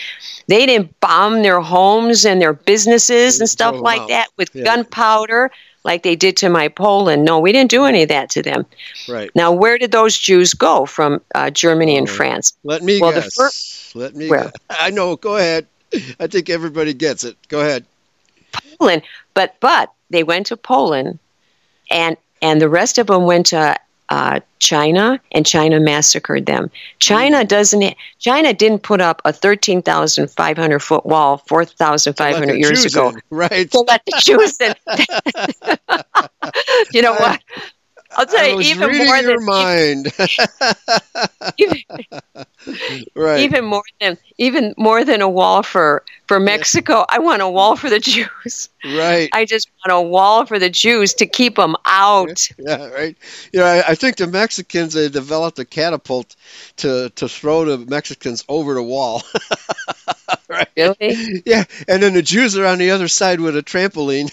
They didn't bomb their homes and their businesses and stuff like that with gunpowder like they did to my Poland. No, we didn't do any of that to them. Right. Now, where did those Jews go from Germany and France? Let me guess. Let me guess. I know. Go ahead. I think everybody gets it. Go ahead. Poland. But they went to Poland And the rest of them went to China, and China massacred them. China didn't put up a 13,500 foot wall 4,500 years ago. Right. So let the Jews in. You know what? I'll tell you, even more than your mind. Right. Even more than a wall for Mexico. I want a wall for the Jews. Right. I just want a wall for the Jews to keep them out. Yeah, right. You know, I think the Mexicans, they developed a catapult to throw the Mexicans over the wall. Right. Really? Yeah, and then the Jews are on the other side with a trampoline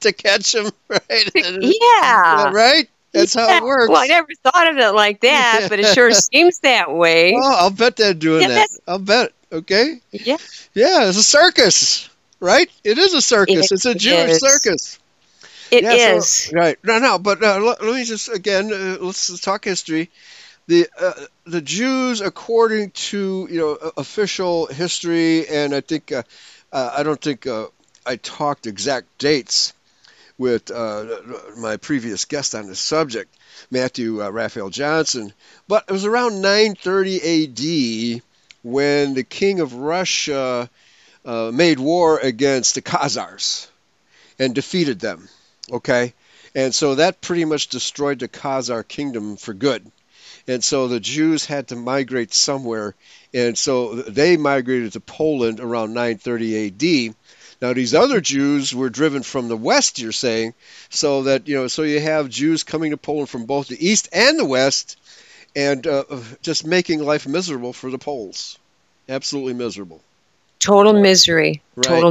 to catch them, right? Yeah. Right? That's how it works. Well, I never thought of it like that, but it sure seems that way. Oh, I'll bet they're doing that. I'll bet. Okay? Yeah. Yeah, it's a circus, right? It is a circus. It's a Jewish circus. It is. So, right. No, but let me just, again, let's talk history. The Jews, according to official history, and I think I don't think I talked exact dates with my previous guest on this subject, Matthew Raphael Johnson, but it was around 930 A.D. when the king of Russia made war against the Khazars and defeated them. Okay, and so that pretty much destroyed the Khazar kingdom for good. And so the Jews had to migrate somewhere, and so they migrated to Poland around 930 A.D. Now, these other Jews were driven from the west, you're saying, so that, so you have Jews coming to Poland from both the east and the west and just making life miserable for the Poles. Absolutely miserable. Total misery. Right. Total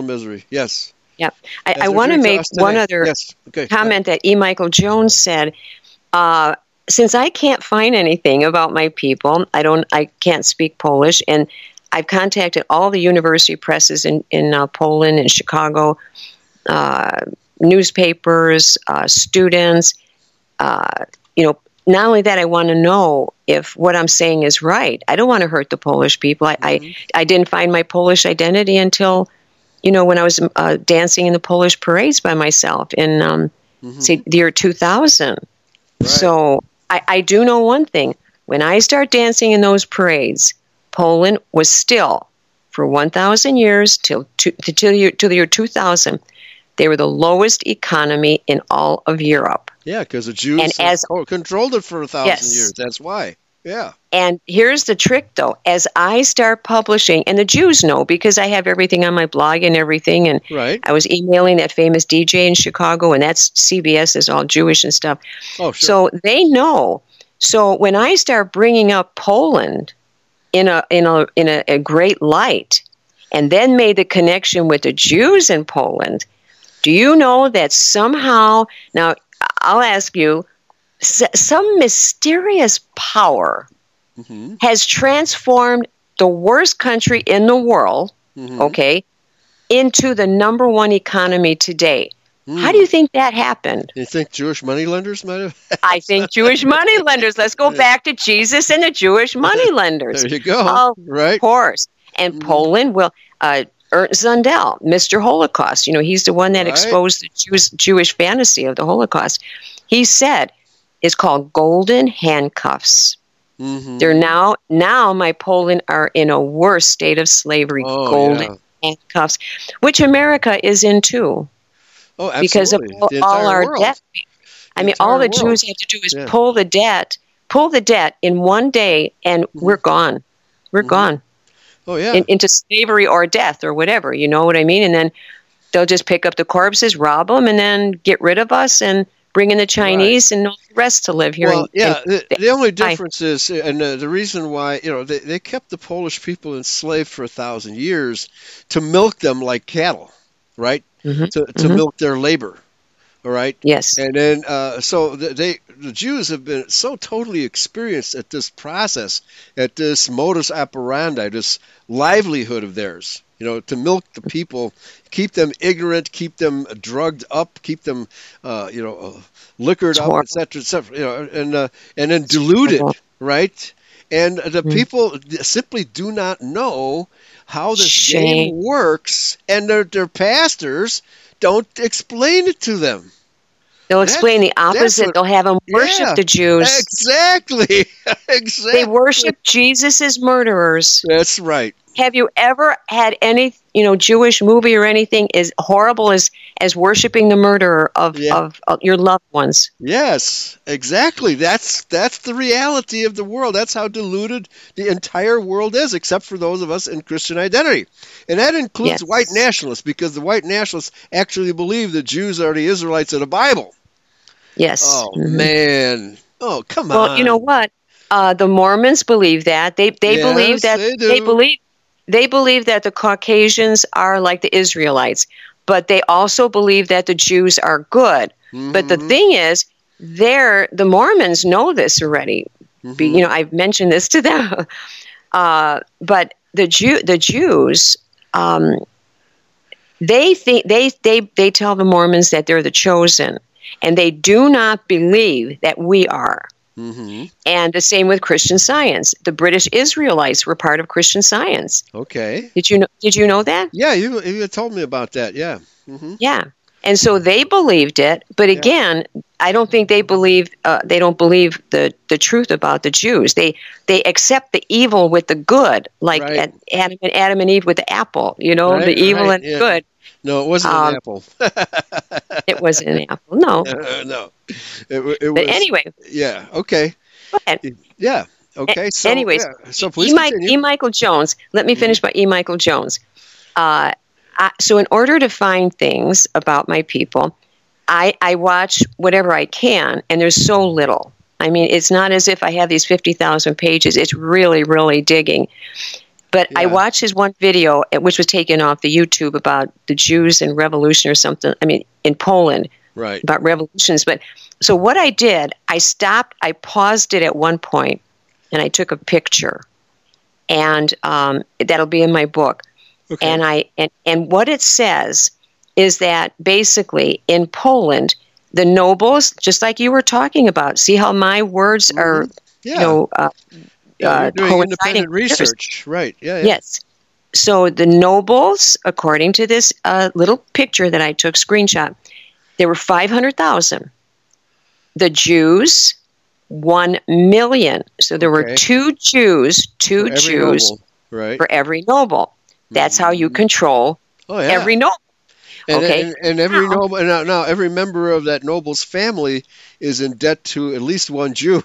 misery, yes. Yep. I want to make one other comment that E. Michael Jones said. Since I can't find anything about my people, I can't speak Polish, and I've contacted all the university presses in Poland and Chicago, newspapers, students. Not only that, I want to know if what I'm saying is right. I don't want to hurt the Polish people. I didn't find my Polish identity until, when I was dancing in the Polish parades by myself in the year 2000. Right. So. I do know one thing. When I start dancing in those parades, Poland was still, for 1,000 years, till the year 2000, they were the lowest economy in all of Europe. Yeah, because the Jews controlled it for 1,000 years. That's why. Yeah. And here's the trick, though. As I start publishing, and the Jews know, because I have everything on my blog and everything, and right. I was emailing that famous DJ in Chicago, and that's CBS is all Jewish and stuff. Oh, sure. So they know. So when I start bringing up Poland in a great light, and then made the connection with the Jews in Poland, do you know that somehow, now I'll ask you, some mysterious power has transformed the worst country in the world, into the number one economy today. How do you think that happened? You think Jewish moneylenders might have? I think Jewish moneylenders. Let's go back to Jesus and the Jewish moneylenders. There you go. Right. Of course. And Poland will... Ernst Zundel, Mr. Holocaust, he's the one that exposed the Jewish fantasy of the Holocaust. He said... is called golden handcuffs. They're now my Poland are in a worse state of slavery. Golden handcuffs, which America is in too. Oh, absolutely. Because of all our world. Debt. I mean, all the world. Jews have to do is pull the debt in one day, and we're gone. We're gone. Oh yeah, into slavery or death or whatever. You know what I mean? And then they'll just pick up the corpses, rob them, and then get rid of us and. Bring in the Chinese and all the rest to live here. Well, the only difference is, and the reason why, they kept the Polish people enslaved for 1,000 years to milk them like cattle, right? To milk their labor, all right? Yes. And then, so the Jews have been so totally experienced at this process, at this modus operandi, this livelihood of theirs. To milk the people, keep them ignorant, keep them drugged up, keep them, liquored up, et cetera, and then diluted, right? And the people simply do not know how this game works, and their pastors don't explain it to them. They'll explain the opposite. They'll have them worship the Jews. Exactly. They worship Jesus as murderers. That's right. Have you ever had any, Jewish movie or anything as horrible as worshiping the murderer of your loved ones? Yes, exactly. That's the reality of the world. That's how deluded the entire world is, except for those of us in Christian identity. And that includes white nationalists, because the white nationalists actually believe the Jews are the Israelites of the Bible. Yes. Oh, man. Oh, come on. Well, you know what? The Mormons believe that. They believe that the Caucasians are like the Israelites, but they also believe that the Jews are good. Mm-hmm. But the thing is, the Mormons know this already. Mm-hmm. I've mentioned this to them. But the Jews, they think they tell the Mormons that they're the chosen, and they do not believe that we are. Mm-hmm. And the same with Christian Science. The British Israelites were part of Christian Science. Okay. Did you know that? Yeah, you told me about that. Yeah. Mm-hmm. Yeah, and so they believed it, but again, I don't think they believe. They don't believe the truth about the Jews. They accept the evil with the good, like Adam and Eve with the apple. The evil and good. No, it wasn't an apple. It wasn't an apple. No. No. It was, but anyway. Yeah. Okay. Yeah. Okay. So please continue. E. Michael Jones. Let me finish by E. Michael Jones. So in order to find things about my people, I watch whatever I can, and there's so little. I mean, it's not as if I have these 50,000 pages. It's really, really digging. But I watched his one video, which was taken off the YouTube, about the Jews and revolution or something. I mean, in Poland, about revolutions. But so what I did, I stopped, I paused it at one point, and I took a picture, and that'll be in my book. Okay. And what it says is that basically in Poland, the nobles, just like you were talking about, see how my words are, you're doing independent research, right? Yeah, yeah. Yes. So the nobles, according to this little picture that I took, screenshot, there were 500,000. The Jews, 1 million. So there were two Jews for every noble. That's how you control every noble. And, and every noble, now every member of that noble's family is in debt to at least one Jew,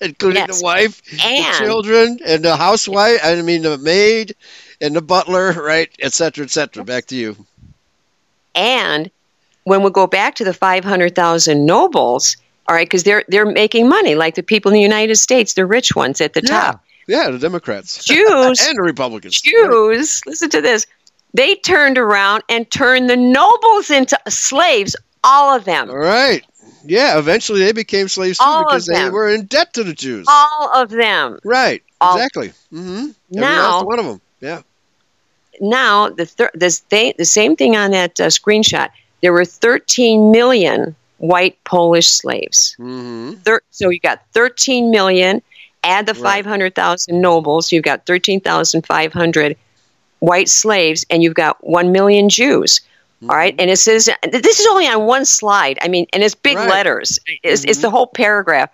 including the wife, and the children, and the housewife. I mean, the maid, and the butler, right? Et cetera, et cetera. Back to you. And when we go back to the 500,000 nobles, all right, because they're making money, like the people in the United States, the rich ones at the top. Yeah, the Democrats, Jews, and the Republicans. Jews, listen to this. They turned around and turned the nobles into slaves, all of them. All right. Yeah, eventually they became slaves too because they were in debt to the Jews. All of them. Right. Exactly. Mm-hmm. Now, one of them. Yeah. Now, the same thing on that screenshot. There were 13 million white Polish slaves. Mm-hmm. So you got 13 million. Add the 500,000 nobles. You've got 13,500 white slaves, and you've got 1 million Jews, all right? And it says, this is only on one slide, I mean, and it's big letters. It's, it's the whole paragraph.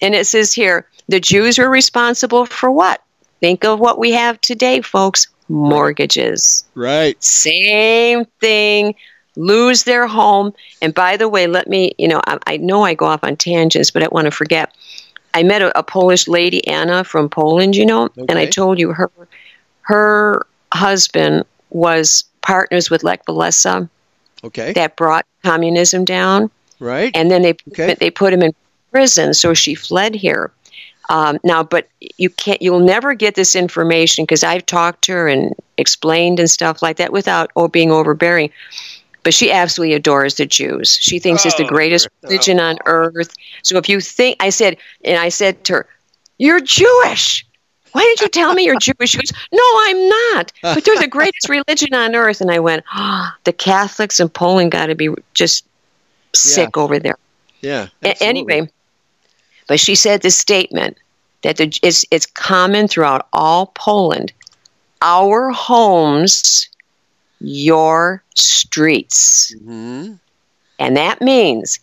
And it says here, the Jews are responsible for what? Think of what we have today, folks, mortgages. Right. Same thing, lose their home. And by the way, let me, I know I go off on tangents, but I want to forget. I met a Polish lady, Anna, from Poland, and I told you her husband was partners with Lech Walesa. Okay. That brought communism down. Right. And then they put him in prison, so she fled here. Now, but you'll never get this information because I've talked to her and explained and stuff like that without being overbearing. But she absolutely adores the Jews. She thinks it's the greatest religion on earth. So if you think, I said to her, "You're Jewish. Why didn't you tell me you're Jewish?" She goes, "No, I'm not. But they're the greatest religion on earth." And I went, the Catholics in Poland got to be just sick over there. Yeah. Anyway, but she said this statement that it's common throughout all Poland. Our homes, your streets. Mm-hmm. And that means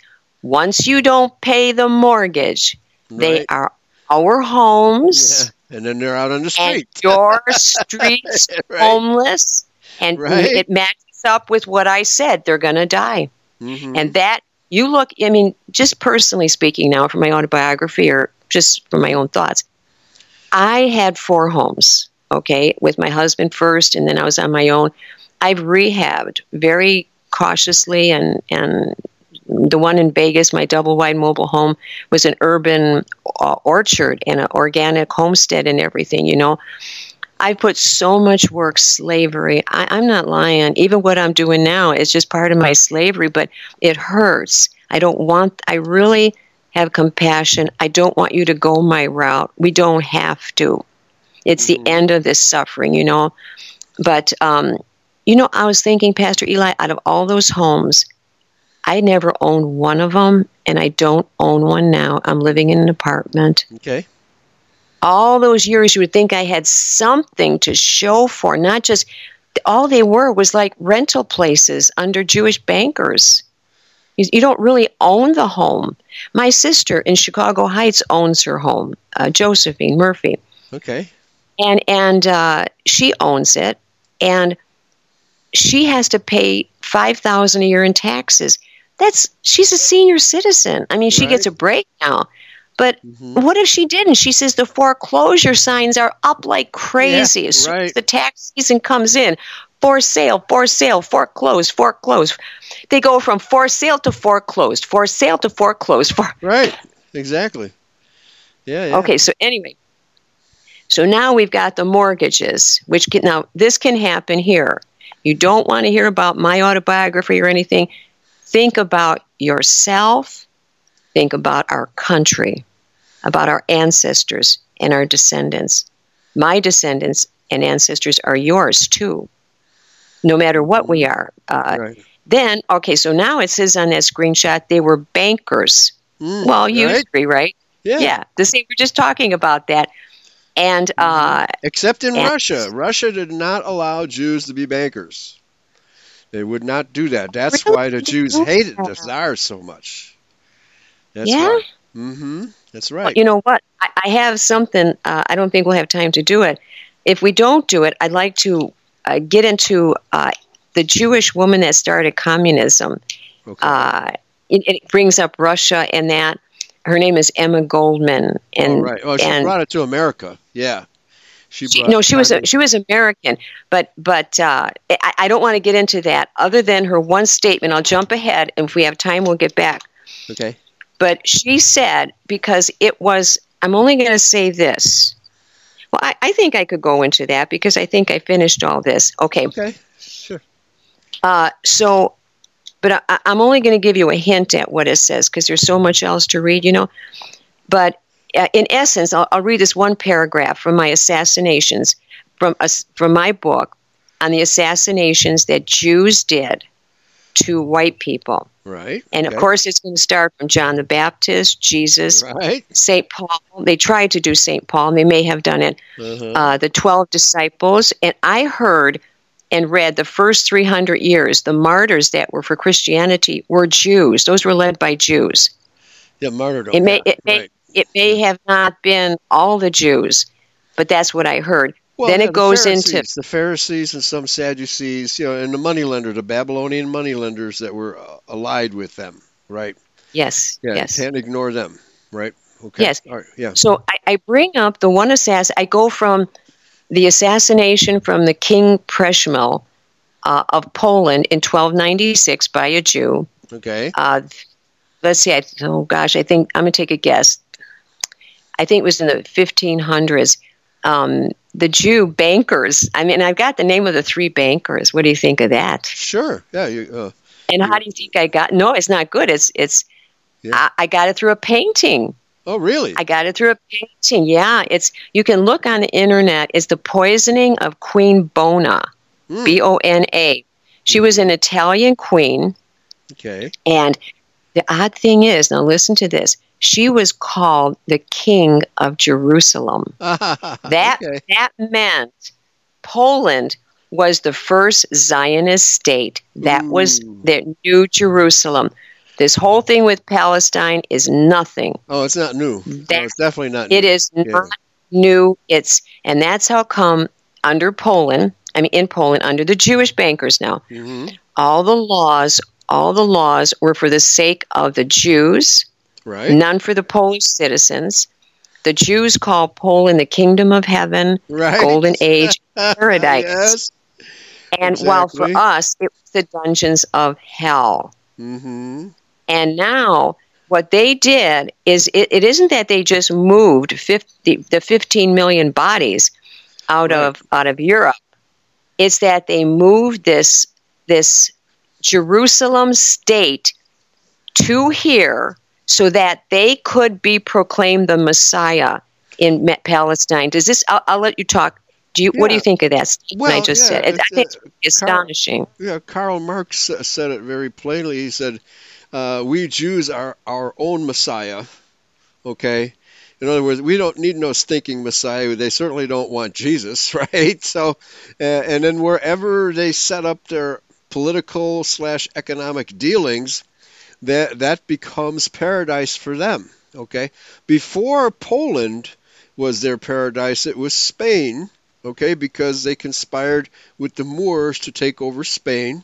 once you don't pay the mortgage, they are our homes. Yeah. And then they're out on the street. And your streets homeless. And it matches up with what I said. They're going to die. Mm-hmm. And that, you look, I mean, just personally speaking now from my autobiography or just from my own thoughts, I had four homes, okay, with my husband first, and then I was on my own. I've rehabbed very cautiously, and the one in Vegas, my double-wide mobile home, was an urban orchard and an organic homestead and everything, you know. I put so much work, slavery. I'm not lying. Even what I'm doing now is just part of my slavery, but it hurts. I really have compassion. I don't want you to go my route. We don't have to. It's the end of this suffering, you know. But, you know, I was thinking, Pastor Eli, out of all those homes, I never owned one of them, and I don't own one now. I'm living in an apartment. Okay. All those years, you would think I had something to show for, not just, all they were was like rental places under Jewish bankers. You don't really own the home. My sister in Chicago Heights owns her home, Josephine Murphy. Okay. And she owns it, and she has to pay $5,000 a year in taxes. She's a senior citizen. I mean, she gets a break now. But what if she didn't? She says the foreclosure signs are up like crazy as soon as the tax season comes in. For sale, foreclosed, foreclosed. They go from for sale to foreclosed, for sale to foreclosed. Right, exactly. Yeah, yeah. Okay, so anyway, so now we've got the mortgages, which now this can happen here. You don't want to hear about my autobiography or anything. Think about yourself. Think about our country, about our ancestors and our descendants. My descendants and ancestors are yours, too, no matter what we are. Then, okay, so now it says on that screenshot they were bankers. Well, you agree, right? Yeah. The same, we're just talking about that. And except in Russia. Russia did not allow Jews to be bankers. They would not do that. That's why the Jews hated the Tsar so much. That's right. Mm-hmm. That's right. Well, you know what? I have something. I don't think we'll have time to do it. If we don't do it, I'd like to get into the Jewish woman that started communism. Okay. It brings up Russia and that. Her name is Emma Goldman, and well, she brought it to America. Yeah, she was American, but I don't want to get into that. Other than her one statement, I'll jump ahead, and if we have time, we'll get back. Okay. But she said, because it was, I'm only going to say this. Well, I think I could go into that because I think I finished all this. Okay. Okay. Sure. But I'm only going to give you a hint at what it says because there's so much else to read, you know. But in essence, I'll read this one paragraph from my assassinations, from my book on the assassinations that Jews did to white people. Right. And, of course, it's going to start from John the Baptist, Jesus, St. Paul. They tried to do St. Paul. They may have done it. The 12 disciples. And I heard and read the first 300 years, the martyrs that were for Christianity were Jews. Those were led by Jews. Yeah, martyrdom. It may have not been all the Jews, but that's what I heard. Well, then it goes into the Pharisees and some Sadducees, you know, and the moneylender, the Babylonian moneylenders that were allied with them, right? Yes. Yeah, yes. Can't ignore them, right? Okay. Yes. All right. Yeah. So I bring up the one assassin. I go from the assassination from the King Przemysl of Poland in 1296 by a Jew. Okay. Let's see. I think I'm going to take a guess. I think it was in the 1500s. The Jew bankers. I mean, I've got the name of the three bankers. What do you think of that? Sure. Yeah. And how do you think I got? No, it's not good. I got it through a painting. Oh, really? I got it through a painting. Yeah, you can look on the internet. It's the poisoning of Queen Bona, B-O-N-A. She was an Italian queen. Okay. And the odd thing is, now listen to this. She was called the King of Jerusalem. That meant Poland was the first Zionist state. That was their new Jerusalem. This whole thing with Palestine is nothing. Oh, it's not new. No, it's definitely not new. It is not new. And that's how come under Poland, I mean in Poland, under the Jewish bankers now, all the laws were for the sake of the Jews, right? None for the Polish citizens. The Jews call Poland the kingdom of heaven, right? Golden age, paradise. Yes. And exactly. While for us, it was the dungeons of hell. Mm-hmm. And now what they did is it isn't that they just moved the 15 million bodies out of Europe. It's that they moved this Jerusalem state to here so that they could be proclaimed the Messiah in Palestine. Does this? I'll let you talk. What do you think of that statement I just said? I think it's astonishing. Karl Marx said it very plainly. He said, we Jews are our own Messiah, okay? In other words, we don't need no stinking Messiah. They certainly don't want Jesus, right? So, and then wherever they set up their political / economic dealings, that becomes paradise for them, okay? Before Poland was their paradise, it was Spain, okay, because they conspired with the Moors to take over Spain,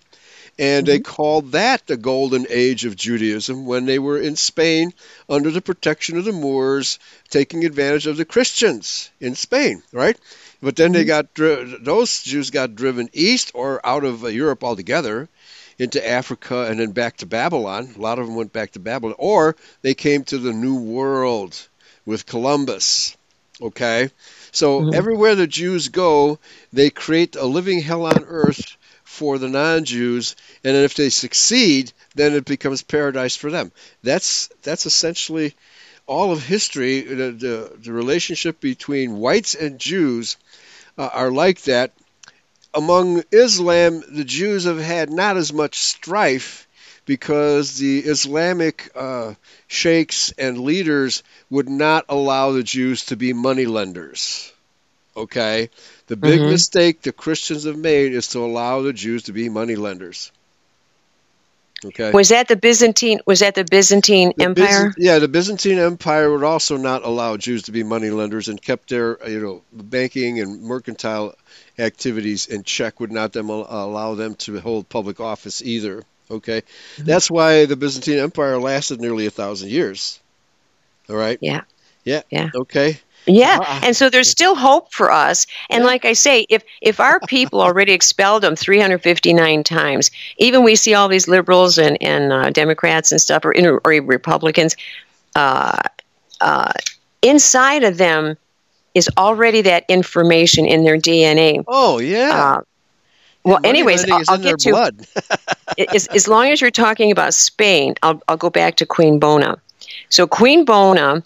and they called that the Golden Age of Judaism when they were in Spain under the protection of the Moors, taking advantage of the Christians in Spain, right? But then those Jews got driven east or out of Europe altogether into Africa and then back to Babylon. A lot of them went back to Babylon, or they came to the New World with Columbus, okay? So everywhere the Jews go, they create a living hell on earth for the non-Jews, and if they succeed, then it becomes paradise for them. That's essentially all of history. The relationship between whites and Jews are like that. Among Islam, the Jews have had not as much strife, because the Islamic sheikhs and leaders would not allow the Jews to be moneylenders, okay? The big mistake the Christians have made is to allow the Jews to be moneylenders, okay? Was that the Byzantine Empire? The Byzantine Empire would also not allow Jews to be moneylenders and kept their banking and mercantile activities in check, would not allow them to hold public office either. Okay, that's why the Byzantine Empire lasted nearly 1,000 years. All right. Yeah. Okay. Yeah, and so there's still hope for us. And like I say, if our people already expelled them 359 times, even we see all these liberals and Democrats and stuff, or Republicans, inside of them is already that information in their DNA. Oh yeah. Well, anyways, I'll get to as long as you're talking about Spain, I'll go back to Queen Bona. So Queen Bona,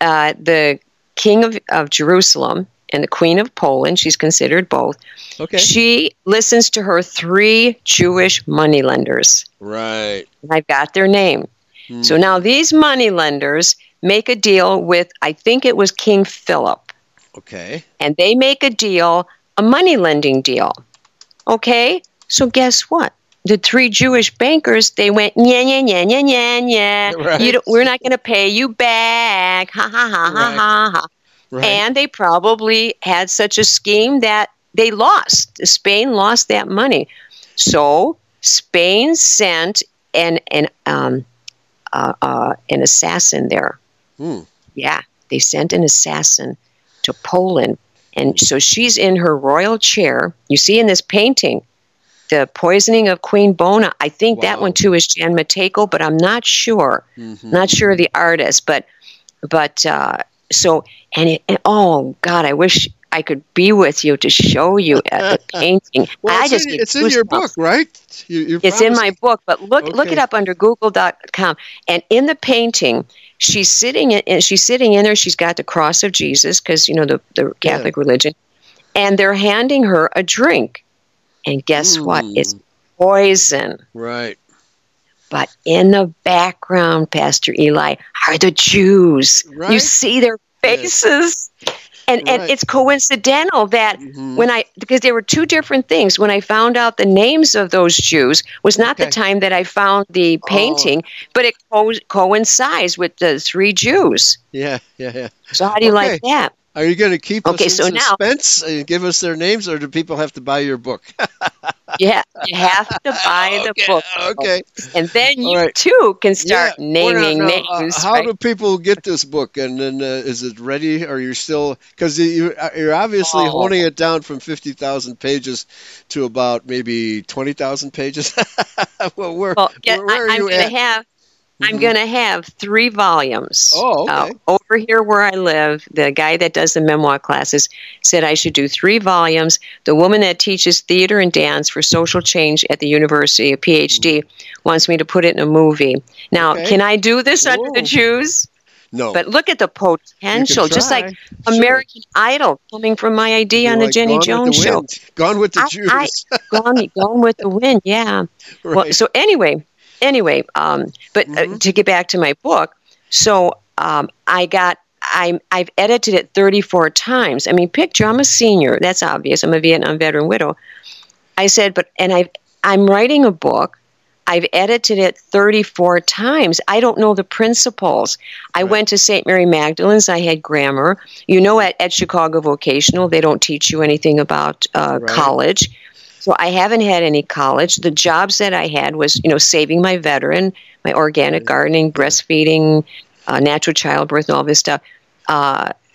the king of Jerusalem and the queen of Poland, she's considered both. Okay. She listens to her three Jewish moneylenders. Right. I've got their name. So now these moneylenders make a deal with, I think it was King Philip. Okay. And they make a deal, a moneylending deal. Okay, so guess what? The three Jewish bankers, they went, nya, nya, nya, nya, nya, nya. Right. We're not going to pay you back. Ha, ha, ha, right. Ha, ha, ha. Right. And they probably had such a scheme that they lost. Spain lost that money. So Spain sent an assassin there. Yeah, they sent an assassin to Poland. And so she's in her royal chair. You see in this painting, the poisoning of Queen Bona. I think that one too is Jan Matejko, but I'm not sure. Not sure of the artist, but oh God, I wish I could be with you to show you the painting. Well, it's in your book, right? It's in my book, but look it up under Google.com. And in the painting, she's sitting in there. She's got the cross of Jesus because, the Catholic religion. And they're handing her a drink. And guess what? It's poison. Right. But in the background, Pastor Eli, are the Jews. Right. You see their faces. And it's coincidental that when I, because there were two different things. When I found out the names of those Jews was not the time that I found the painting, but it coincides with the three Jews. Yeah. So how do you like that? Are you going to keep us in suspense and give us their names, or do people have to buy your book? Yeah, you have to buy the book. Okay. And then you, too, can start naming names. How do people get this book? And then is it ready? Or you're still – because you're obviously honing it down from 50,000 pages to about maybe 20,000 pages. Where I'm going to have – I'm going to have three volumes. Over here where I live, the guy that does the memoir classes said I should do three volumes. The woman that teaches theater and dance for social change at the university, a PhD, wants me to put it in a movie. Now, can I do this under the Jews? No. But look at the potential, just like American Idol coming from my idea on the Jenny Jones show. Gone with the Jews. Gone with the wind, yeah. Right. Well, so anyway, but to get back to my book, so I've edited it 34 times. I mean, picture, I'm a senior. That's obvious. I'm a Vietnam veteran widow. I said, I'm writing a book. I've edited it 34 times. I don't know the principles. I went to St. Mary Magdalene's. I had grammar. You know, at Chicago Vocational, they don't teach you anything about college. So I haven't had any college. The jobs that I had was, saving my veteran, my organic gardening, breastfeeding, natural childbirth, and all this stuff.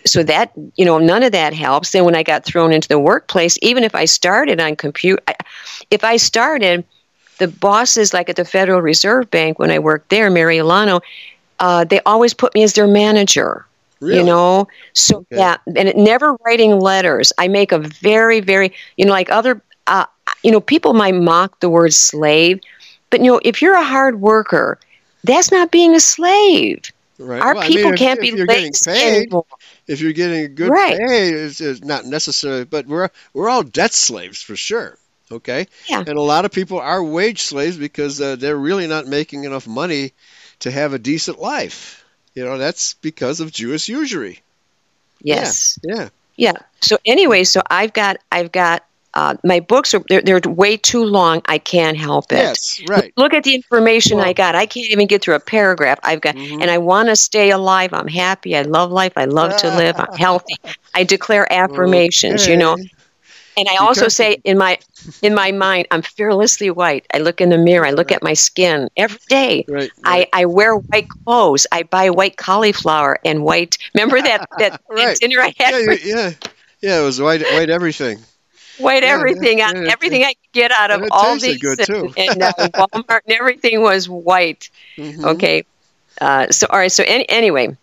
So that, none of that helps. Then when I got thrown into the workplace, even if I started on the bosses, like at the Federal Reserve Bank when I worked there, Mary Elano, they always put me as their manager. Really? And never writing letters. I make a very, very, like other. People might mock the word slave, but, if you're a hard worker, that's not being a slave. Right. Our people can't be slaves anymore. If you're getting a good pay, it's not necessary, but we're all debt slaves for sure. Okay? Yeah. And a lot of people are wage slaves because they're really not making enough money to have a decent life. That's because of Jewish usury. Yes. Yeah. So anyway, I've got my books are they're way too long. I can't help it. Yes, right. Look at the information I got. I can't even get through a paragraph. I've got, and I want to stay alive. I'm happy. I love life. I love to live. I'm healthy. I declare affirmations. And I also say in my mind, I'm fearlessly white. I look in the mirror. I look at my skin every day. Right. I wear white clothes. I buy white cauliflower and white. Remember that dinner I had? Yeah. It was white everything. White everything, everything I could get out of all these, and Walmart, and everything was white. Mm-hmm. Okay, so all right. So anyway,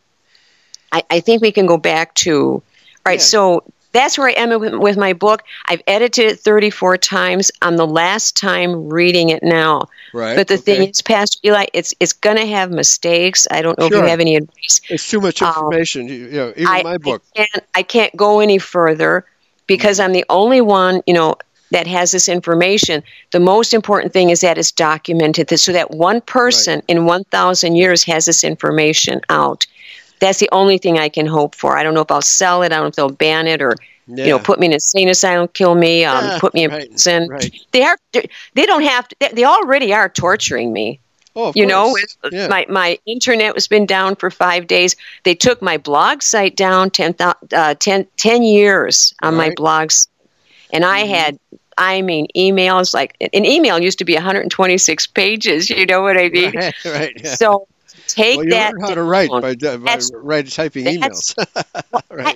I think we can go back to all right. Yeah. So that's where I am with my book. I've edited it 34 times. I'm the last time reading it now. Right. But the thing is, Pastor Eli, it's going to have mistakes. I don't know if you have any advice. It's too much information. Even my book. I can't go any further. Because I'm the only one, that has this information. The most important thing is that it's documented, so that one person in 1,000 years has this information out. That's the only thing I can hope for. I don't know if I'll sell it. I don't know if they'll ban it or, put me in an insane asylum, kill me, put me in prison. Right. They don't have to. They already are torturing me. Oh, my internet has been down for 5 days. They took my blog site down 10 years on my blogs. And I had, emails like an email used to be 126 pages. You know what I mean? Right, yeah. So take that. You learn how to write by typing emails.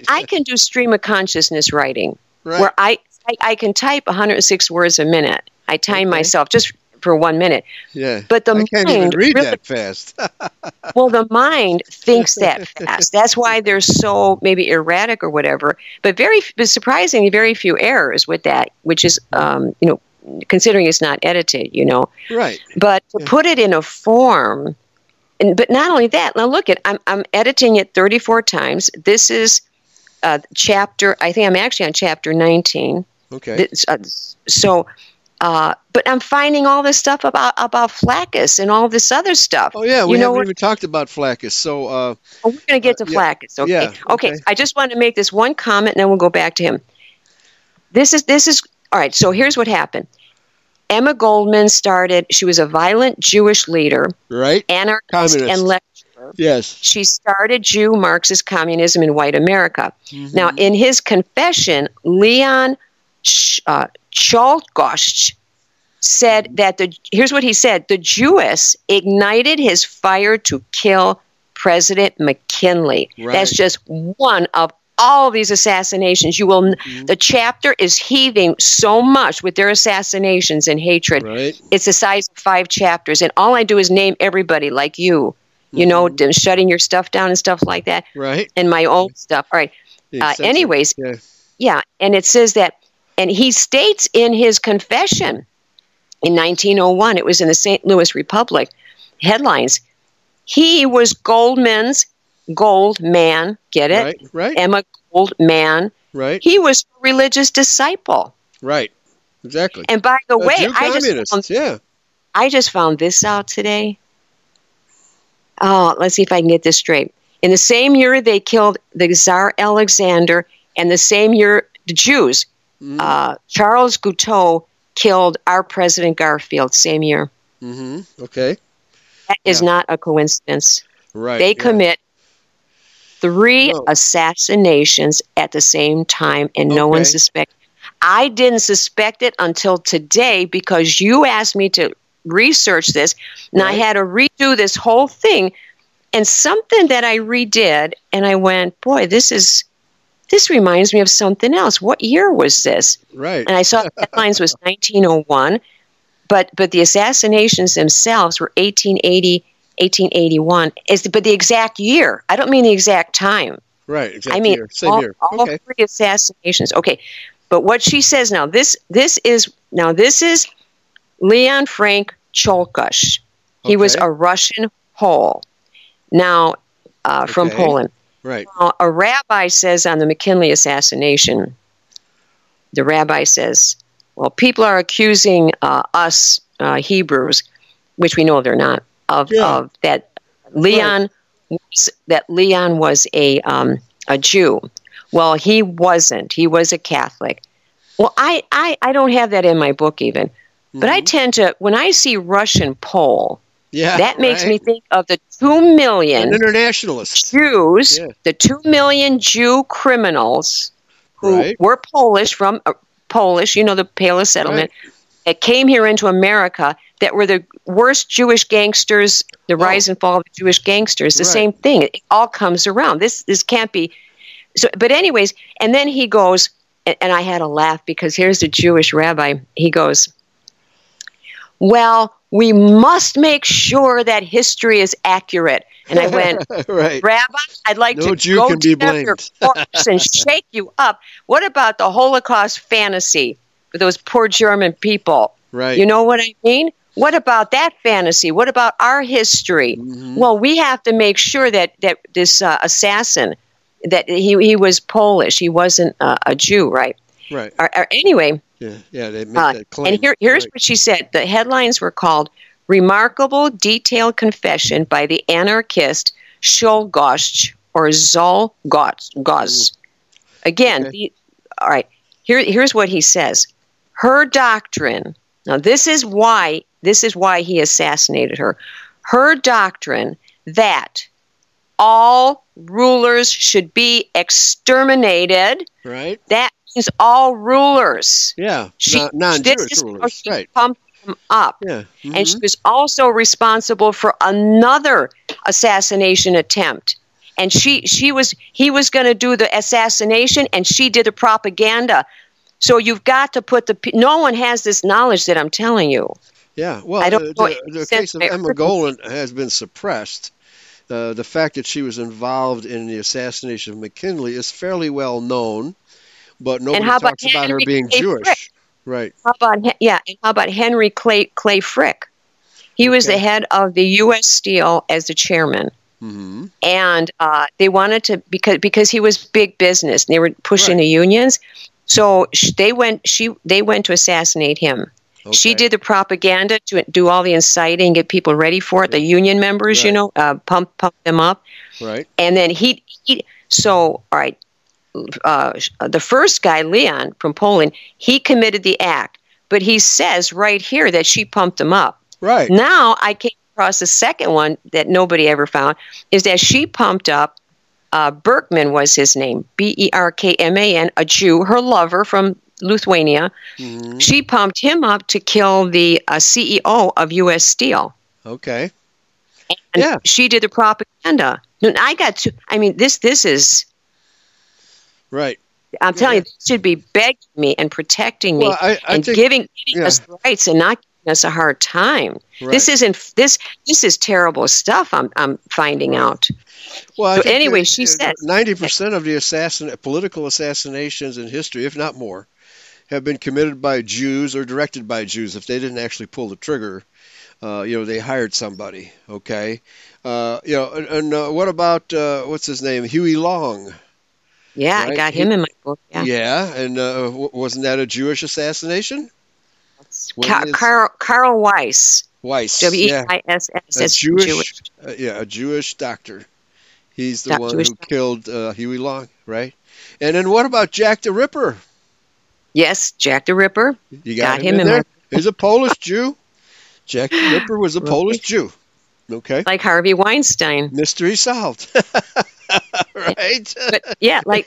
I can do stream of consciousness writing where I can type 106 words a minute. I time myself just for 1 minute. Yeah. But the mind can't even read that fast. Well, the mind thinks that fast. That's why they're so maybe erratic or whatever, but surprisingly, very few errors with that, which is, considering it's not edited, Right. But to put it in a form, but not only that, now look at, I'm editing it 34 times. This is I think I'm actually on chapter 19. Okay. So But I'm finding all this stuff about Flaccus and all this other stuff. Oh, yeah, we haven't even talked about Flaccus. So we're going to get to Flaccus, okay? Yeah, okay, I just wanted to make this one comment, and then we'll go back to him. This is all right, so here's what happened. Emma Goldman she was a violent Jewish leader, right? Anarchist, communist, and lecturer. Yes. She started Jew Marxist communism in white America. Mm-hmm. Now, in his confession, Leon Czolgosz said that here's what he said, the Jewess ignited his fire to kill President McKinley. Right. That's just one of all these assassinations. The chapter is heaving so much with their assassinations and hatred. Right. It's the size of 5 chapters, and all I do is name everybody like you, shutting your stuff down and stuff like that. Right. And my own stuff. All right. Anyways. Yeah. And it says that, and he states in his confession in 1901, it was in the St. Louis Republic headlines, he was Goldman, get it? Right. Emma Goldman. Right. He was a religious disciple. Right. Exactly. And by the way, I just found this out today. Oh, let's see if I can get this straight. In the same year they killed the Tsar Alexander, and the same year the Jews, Charles Guiteau, killed our President Garfield, same year. Mm-hmm. Okay. That is not a coincidence. Right. They commit 3 assassinations at the same time, and no one suspects. I didn't suspect it until today because you asked me to research this, and I had to redo this whole thing. And something that I redid, and I went, boy, this reminds me of something else. What year was this? Right. And I saw the headlines was 1901, but the assassinations themselves were 1880, 1881. But the exact year. I don't mean the exact time. Right. Exact year. Same year. All 3 assassinations. Okay. But what she says now, this is Leon Frank Czolgosz. He was a Russian Pole. Now, from Poland. Right. A rabbi says on the McKinley assassination, the rabbi says, well, people are accusing us Hebrews, which we know they're not, of that Leon was a Jew. Well, he wasn't. He was a Catholic. Well, I don't have that in my book even. Mm-hmm. But I tend to, when I see Russian Pole, that makes me think of the 2 million internationalists Jews, the 2 million Jew criminals who were Polish from Polish, the Pale settlement that came here into America, that were the worst Jewish gangsters, the rise and fall of the Jewish gangsters, the same thing. It all comes around. This can't be. So, but anyways, and then he goes, and I had a laugh because here's the Jewish rabbi. He goes, well, we must make sure that history is accurate. And I went, Rabbi, I'd like to go down your corpse and shake you up. What about the Holocaust fantasy for those poor German people? Right. You know what I mean? What about that fantasy? What about our history? Mm-hmm. Well, we have to make sure that this assassin, that he was Polish. He wasn't a Jew, right? Right. Or anyway. Yeah, they made that claim. And here's what she said. The headlines were called Remarkable Detailed Confession by the Anarchist Czolgosz or Czolgosz. Again, all right, here's what he says. Her doctrine, now this is why he assassinated her. Her doctrine that all rulers should be exterminated, right? That means all rulers. Yeah, non-Jewish rulers. Right. Pumped them up. Yeah. Mm-hmm. And she was also responsible for another assassination attempt. And he was going to do the assassination, and she did the propaganda. So you've got to put no one has this knowledge that I'm telling you. Yeah, well, the case of Emma Goldman has been suppressed. The fact that she was involved in the assassination of McKinley is fairly well known. But nobody talks about her being Jewish. Frick. Right. How about Henry Clay Frick? He was the head of the U.S. Steel as the chairman. Mm-hmm. And they wanted to, because he was big business, and they were pushing the unions. So they went to assassinate him. Okay. She did the propaganda to do all the inciting and get people ready for it. The union members, right. Pump them up. Right. And then the first guy, Leon, from Poland, he committed the act. But he says right here that she pumped him up. Right. Now I came across the second one that nobody ever found, is that she pumped up Berkman was his name, B-E-R-K-M-A-N, a Jew, her lover from Lithuania. Mm-hmm. She pumped him up to kill the CEO of U.S. Steel. Okay. And she did the propaganda. And this is... Right. I'm telling you, this should be begging me and protecting me and giving us rights and not giving us a hard time. Right. This is terrible stuff I'm finding out. Well, so anyway, she said 90% of the political assassinations in history, if not more, have been committed by Jews or directed by Jews. If they didn't actually pull the trigger, they hired somebody. Okay, what about what's his name, Huey Long? Yeah, right? I got him in my book. Yeah, and wasn't that a Jewish assassination? Carl Weiss. Weiss. W-E-I-S-S. That's Jewish. A Jewish doctor. He's the one who killed Huey Long, right? And then what about Jack the Ripper? Yes, Jack the Ripper. You got him in there. He's a Polish Jew. Jack the Ripper was a Polish Jew. Okay. Like Harvey Weinstein. Mystery solved. Right? But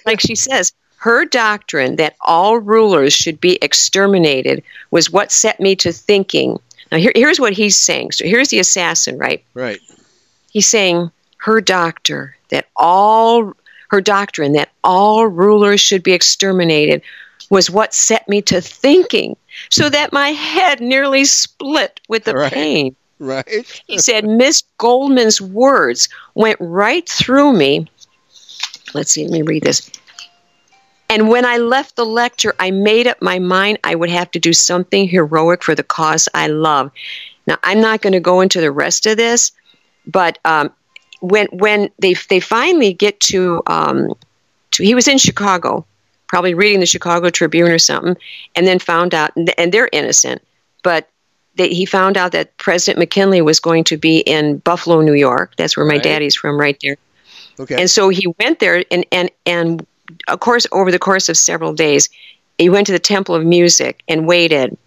like she says, her doctrine that all rulers should be exterminated was what set me to thinking. Now, here's what he's saying. So here's the assassin, right? Right. He's saying her doctrine that all rulers should be exterminated was what set me to thinking, so that my head nearly split with the pain. Right. He said Miss Goldman's words went right through me. Let's see, let me read this. And when I left the lecture, I made up my mind I would have to do something heroic for the cause I love. Now, I'm not going to go into the rest of this, but when they finally get to he was in Chicago, probably reading the Chicago Tribune or something, and then found out, and they're innocent, but he found out that President McKinley was going to be in Buffalo, New York. That's where my daddy's from, right there. Okay. And so he went there, and of course, over the course of several days, he went to the Temple of Music and waited.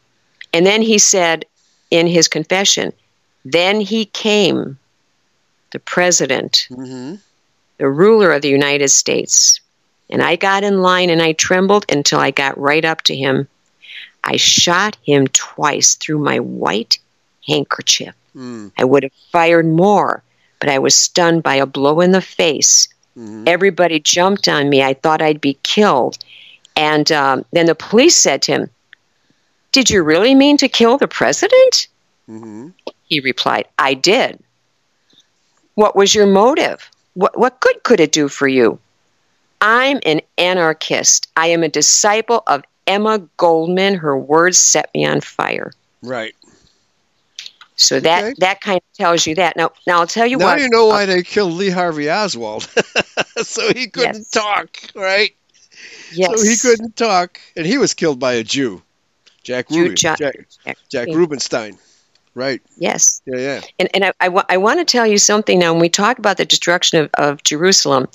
And then he said in his confession, then he came, the president, the ruler of the United States. And I got in line, and I trembled until I got right up to him. I shot him twice through my white handkerchief. Mm. I would have fired more, but I was stunned by a blow in the face. Mm-hmm. Everybody jumped on me. I thought I'd be killed. And then the police said to him, did you really mean to kill the president? Mm-hmm. He replied, I did. What was your motive? What good could it do for you? I'm an anarchist. I am a disciple of Emma Goldman. Her words set me on fire. Right. So that kind of tells you that. Now I'll tell you what. Now you know why they killed Lee Harvey Oswald. So he couldn't talk, right? Yes. So he couldn't talk. And he was killed by a Jew, Jack Rubenstein, right? Yes. Yeah, yeah. And I want to tell you something now. When we talk about the destruction of Jerusalem,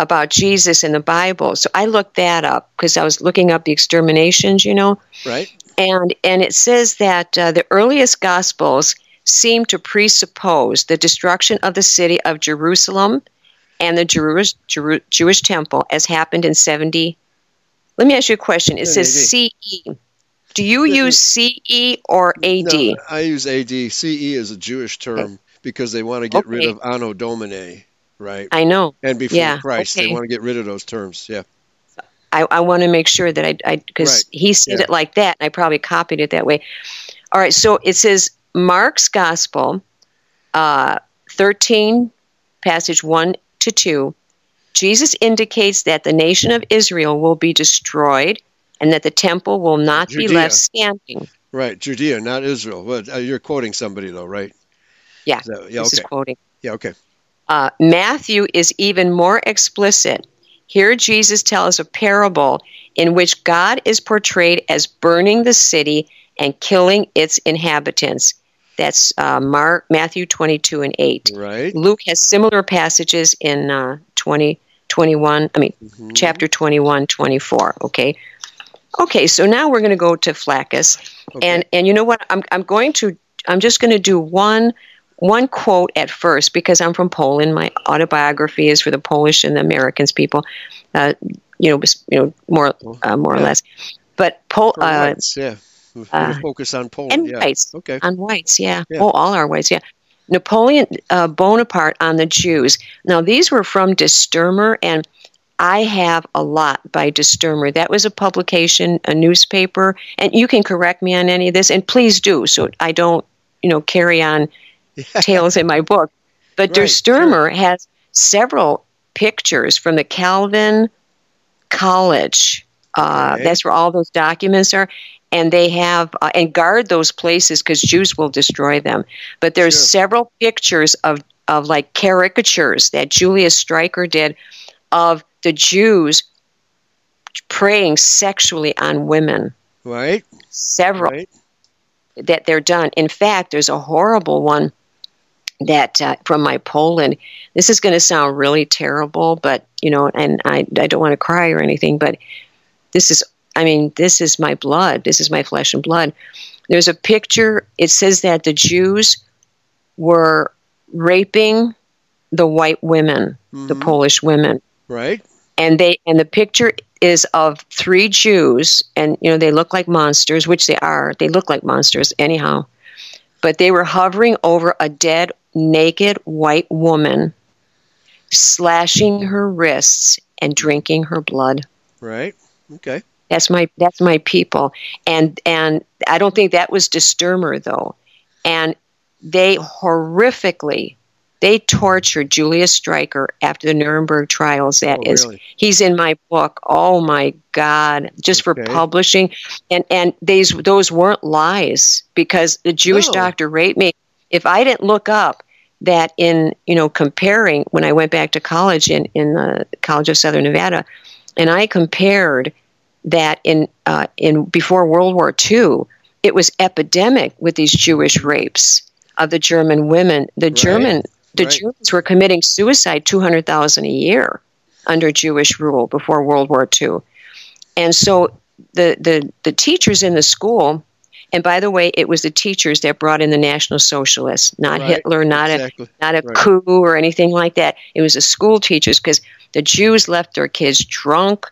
about Jesus in the Bible. So I looked that up because I was looking up the exterminations, Right. And it says that the earliest Gospels seem to presuppose the destruction of the city of Jerusalem and the Jewish temple as happened in 70. Let me ask you a question. It says AD. CE. Do you use CE or AD? No, I use AD. CE is a Jewish term because they want to get rid of Anno Domini, right? I know. And before Christ, they want to get rid of those terms, yeah. I want to make sure that he said it like that, and I probably copied it that way. All right, so it says Mark's Gospel, 13, passage 1-2. Jesus indicates that the nation of Israel will be destroyed and that the temple will not be left standing. Right, Judea, not Israel. Well, you're quoting somebody, though, right? Yeah, this is quoting. Yeah, okay. Matthew is even more explicit. Here Jesus tells a parable in which God is portrayed as burning the city and killing its inhabitants. That's Matthew 22 and 8. Right. Luke has similar passages in chapter 21, 24. Okay. Okay, so now we're going to go to Flaccus. Okay. And you know what? I'm just going to do one quote at first because I'm from Poland. My autobiography is for the Polish and the Americans people, more or less. But focus on Poland. And whites. Okay. On whites, yeah. Oh, all our whites, yeah. Napoleon Bonaparte on the Jews. Now, these were from Der Stürmer, and I have a lot by Der Stürmer. That was a publication, a newspaper, and you can correct me on any of this, and please do, so I don't, carry on tales in my book. But right, Der Stürmer has several pictures from the Calvin College. That's where all those documents are. And they have and guard those places because Jews will destroy them. But there's several pictures of like caricatures that Julius Streicher did of the Jews preying sexually on women. Right. Several that they're done. In fact, there's a horrible one that from my Poland. This is going to sound really terrible, but and I don't want to cry or anything, but this is my blood. This is my flesh and blood. There's a picture. It says that the Jews were raping the white women, the Polish women. Right. And the picture is of three Jews, and they look like monsters, which they are. They look like monsters anyhow. But they were hovering over a dead, naked white woman, slashing her wrists and drinking her blood. Right. Okay. That's my people, and I don't think that was Der Stürmer though, and they horrifically tortured Julius Streicher after the Nuremberg trials. He's in my book. Oh my God! Just for publishing, and those weren't lies because the Jewish doctor raped me. If I didn't look up that in comparing when I went back to college in the College of Southern Nevada, and I compared. That in before World War II, it was epidemic with these Jewish rapes of the German women. Germans were committing suicide 200,000 a year under Jewish rule before World War II, and so the teachers in the school. And by the way, it was the teachers that brought in the National Socialists, not Hitler, not a coup or anything like that. It was the school teachers because the Jews left their kids drunk,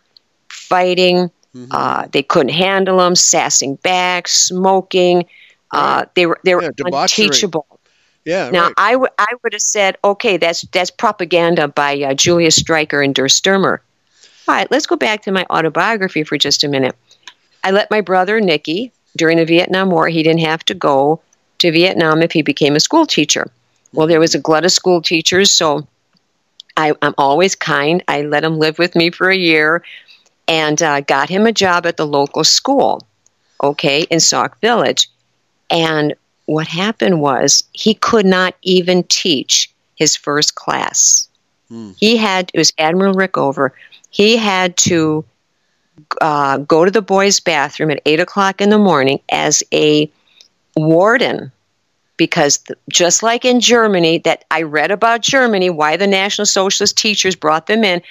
fighting. They couldn't handle them, sassing back, smoking. They were unteachable. Yeah. Now I would have said, okay, that's propaganda by Julius Streicher and Der Stürmer. All right, let's go back to my autobiography for just a minute. I let my brother Nicky during the Vietnam War. He didn't have to go to Vietnam if he became a school teacher. Well, there was a glut of school teachers, so I'm always kind. I let him live with me for a year. And got him a job at the local school, in Sauk Village. And what happened was he could not even teach his first class. It was Admiral Rickover. He had to go to the boys' bathroom at 8 o'clock in the morning as a warden. Because just like in Germany, that I read about Germany, why the National Socialist teachers brought them in,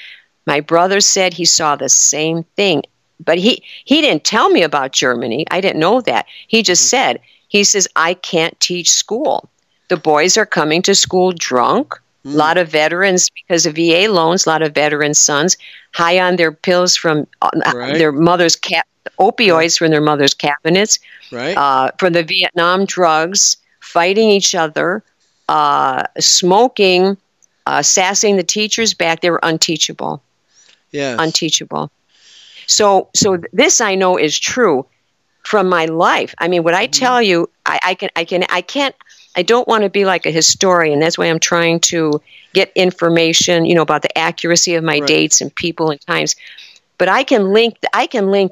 my brother said he saw the same thing, but he didn't tell me about Germany. I didn't know that. He just said, I can't teach school. The boys are coming to school drunk, a lot of veterans because of VA loans, a lot of veteran sons, high on their pills from their mother's opioids from their mother's cabinets, from the Vietnam drugs, fighting each other, smoking, sassing the teachers back. They were unteachable. Yes. Unteachable. So this I know is true from my life. I mean, what I tell you, I don't want to be like a historian. That's why I'm trying to get information, about the accuracy of my dates and people and times. But I can link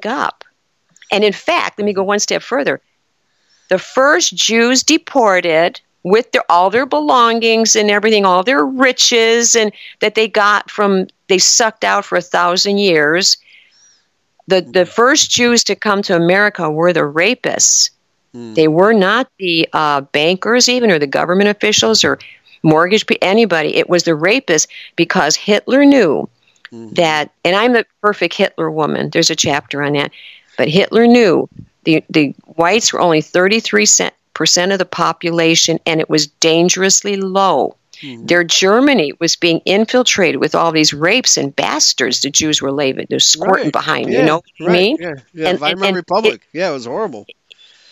up. And in fact, let me go one step further. The first Jews deported with all their belongings and everything, all their riches and that they got they sucked out for 1,000 years. The first Jews to come to America were the rapists They were not the bankers even, or the government officials, or mortgage, anybody. It was the rapists, because Hitler knew that, and I'm the perfect Hitler woman. There's a chapter on that. But Hitler knew the whites were only 33% of the population, and it was dangerously low. Their Germany was being infiltrated with all these rapes and bastards the Jews were leaving. They're squirting behind, you know what I mean? And, Weimar Republic. It was horrible.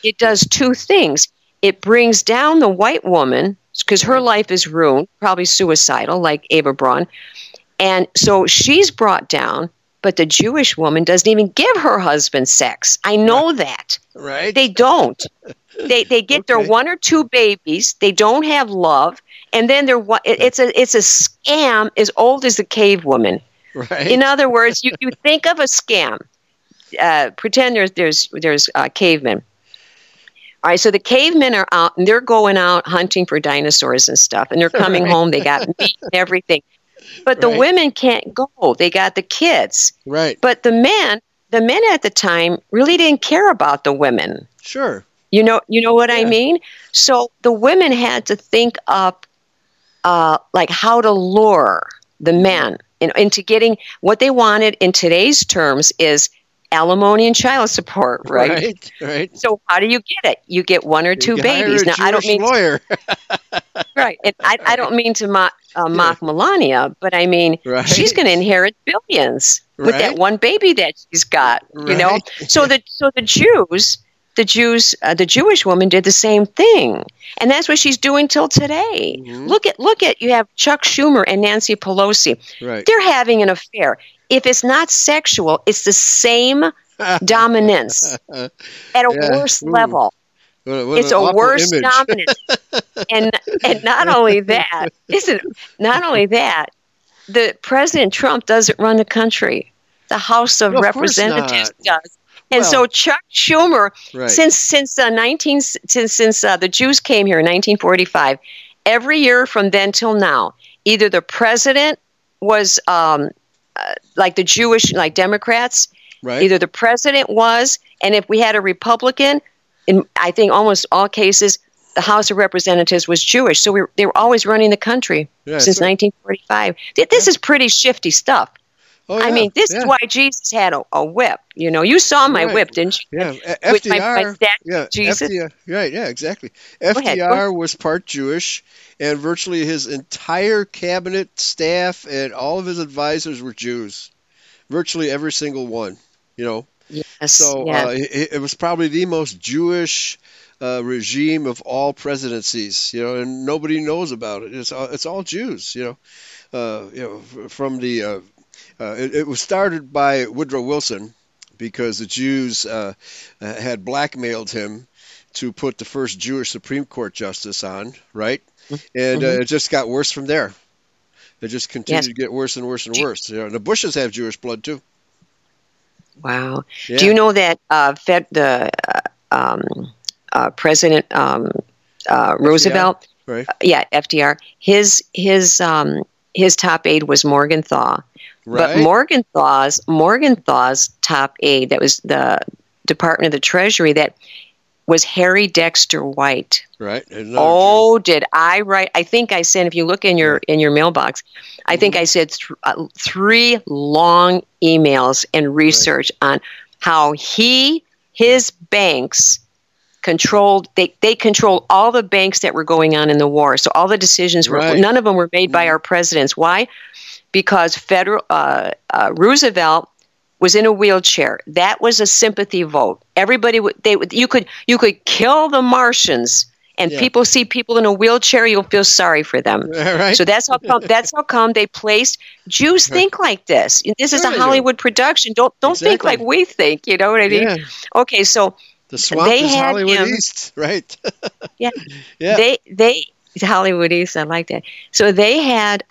It does two things. It brings down the white woman, because her life is ruined, probably suicidal, like Eva Braun. And so she's brought down, but the Jewish woman doesn't even give her husband sex. I know that. Right. They don't. They get their one or two babies. They don't have love. And then they're it's a scam as old as the cave woman. Right. In other words, you think of a scam. Pretend there's cavemen. All right, so the cavemen are out, and they're going out hunting for dinosaurs and stuff, and they're coming home. They got meat and everything. But the women can't go. They got the kids. Right. But the men at the time really didn't care about the women. Sure. You know what I mean? So the women had to think up like how to lure the men into getting what they wanted in today's terms is alimony and child support, right? So how do you get it? You get one or two babies. Now, I don't mean lawyer. Right, and I don't mean to mock Melania, but I mean she's going to inherit billions with that one baby that she's got. You know, so the Jewish woman did the same thing, and that's what she's doing till today. Mm-hmm. Look at you have Chuck Schumer and Nancy Pelosi. Right. They're having an affair. If it's not sexual, it's the same dominance at a worse level. What it's a worse image. Dominance, and not only that, the President Trump doesn't run the country. The House of Representatives does. And so Chuck Schumer, since the Jews came here in 1945, every year from then till now, either the president was like the Jewish, like Democrats, either the president was, and if we had a Republican, in I think almost all cases, the House of Representatives was Jewish. So they were always running the country since 1945. This is pretty shifty stuff. Oh, yeah. I mean, this is why Jesus had a whip. You know, you saw my whip, didn't you? Yeah, FDR. My dad, Jesus. FDR, exactly. FDR was part Jewish, and virtually his entire cabinet staff and all of his advisors were Jews. Virtually every single one, you know. Yes. So it was probably the most Jewish regime of all presidencies, you know, and nobody knows about it. It's all Jews, from the... It was started by Woodrow Wilson because the Jews had blackmailed him to put the first Jewish Supreme Court justice on, right? And it just got worse from there. It just continued to get worse and worse and worse. You know, the Bushes have Jewish blood too. Wow. Yeah. Do you know that President Roosevelt, FDR, his top aide was Morgenthau. Right. But Morgenthau's top aide, that was the Department of the Treasury, that was Harry Dexter White. Right. Oh, did I write? I think I sent. If you look in your mailbox, I think I said three long emails and research on how his banks controlled. They controlled all the banks that were going on in the war. So all the decisions were none of them were made by our presidents. Why? Because Roosevelt was in a wheelchair. That was a sympathy vote. Everybody you could kill the Martians, and people see people in a wheelchair, you'll feel sorry for them. Right. So that's how come they placed Jews think like this. This is a Hollywood production. Don't think like we think. You know what I mean? Yeah. Okay, so the swamp is Hollywood East, right? They Hollywood East, I like that. So they had,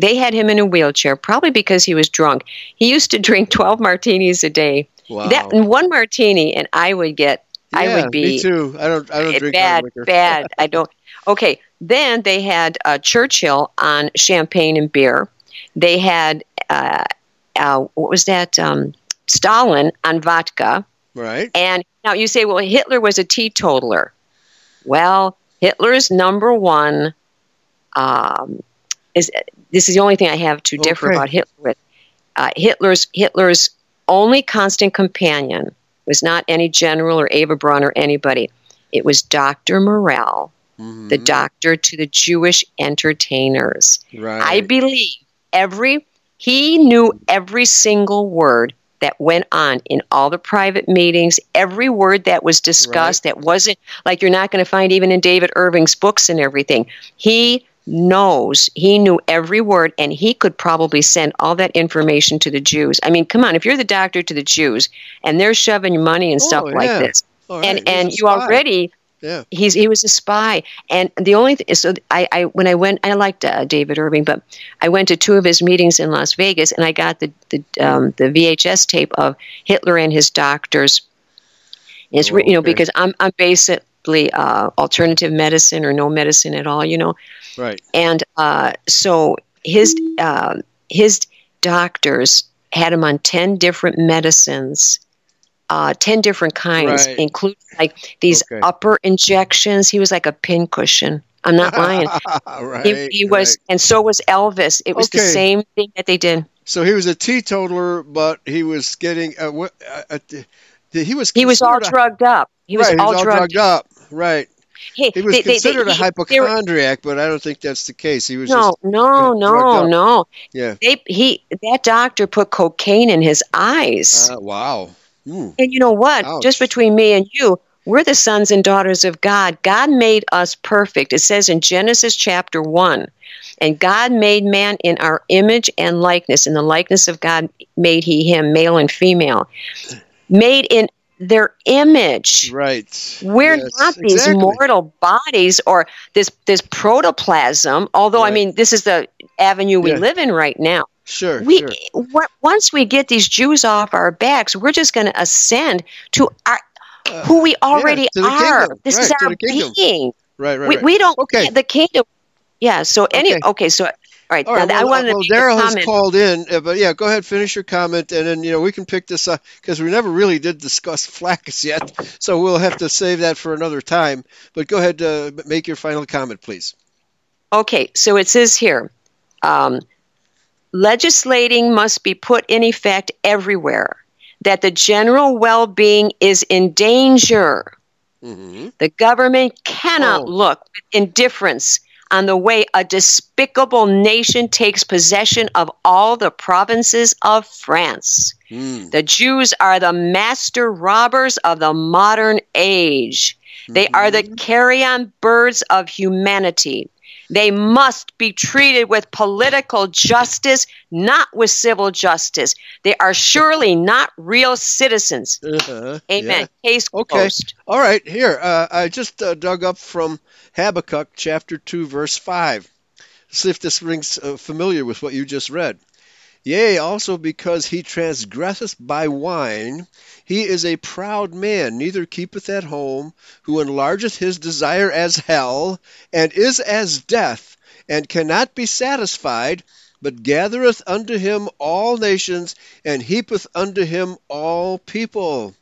they had him in a wheelchair, probably because he was drunk. He used to drink 12 martinis a day. Wow. That and one martini, and I would get, I would be. Me too. I don't drink bad liquor. Bad. I don't. Okay. Then they had Churchill on champagne and beer. They had Stalin on vodka. Right. And now you say, well, Hitler was a teetotaler. Well, Hitler's number one is the only thing I have to differ about Hitler with. Hitler's only constant companion was not any general or Eva Braun or anybody. It was Dr. Morell, the doctor to the Jewish entertainers. Right. I believe he knew every single word that went on in all the private meetings, every word that was discussed that wasn't, like you're not going to find even in David Irving's books and everything. He knew every word, and he could probably send all that information to the Jews. I mean, come on, if you're the doctor to the Jews, and they're shoving money and stuff like this, and you already... Yeah. He was a spy, and the only thing. So I liked David Irving, but I went to two of his meetings in Las Vegas, and I got the VHS tape of Hitler and his doctors. And it's because I'm basically alternative medicine or no medicine at all, Right. And so his doctors had him on 10 different medicines. 10 different kinds, including like these upper injections. He was like a pincushion. I'm not lying. He was, and so was Elvis. It was the same thing that they did. So he was a teetotaler, but he was getting he was all drugged up. He was all drugged up. Right. He was considered a hypochondriac, but I don't think that's the case. He was no. Yeah. That doctor put cocaine in his eyes. Wow. And you know what? Ouch. Just between me and you, we're the sons and daughters of God. God made us perfect. It says in Genesis chapter 1, and God made man in our image and likeness. In the likeness of God made he him, male and female. Made in their image. Right. We're not these mortal bodies or this protoplasm, although, I mean, this is the avenue we live in right now. Sure. Once we get these Jews off our backs, we're just going to ascend to who we already are. Kingdom. This is our being. Right. We don't get the kingdom. Yeah. So anyway. Okay. So all right. All right. Now, Daryl has called in, but go ahead, finish your comment, and then we can pick this up because we never really did discuss flax yet, so we'll have to save that for another time. But go ahead, make your final comment, please. Okay. So it says here. Legislating must be put in effect everywhere, that the general well-being is in danger. Mm-hmm. The government cannot look with indifference on the way a despicable nation takes possession of all the provinces of France. Mm. The Jews are the master robbers of the modern age. Mm-hmm. They are the carrion birds of humanity. They must be treated with political justice, not with civil justice. They are surely not real citizens. Amen. Yeah. Case closed. All right. Here, I just dug up from Habakkuk chapter 2, verse 5. See if this rings familiar with what you just read. Yea, also because he transgresseth by wine, he is a proud man, neither keepeth at home, who enlargeth his desire as hell, and is as death, and cannot be satisfied, but gathereth unto him all nations, and heapeth unto him all people.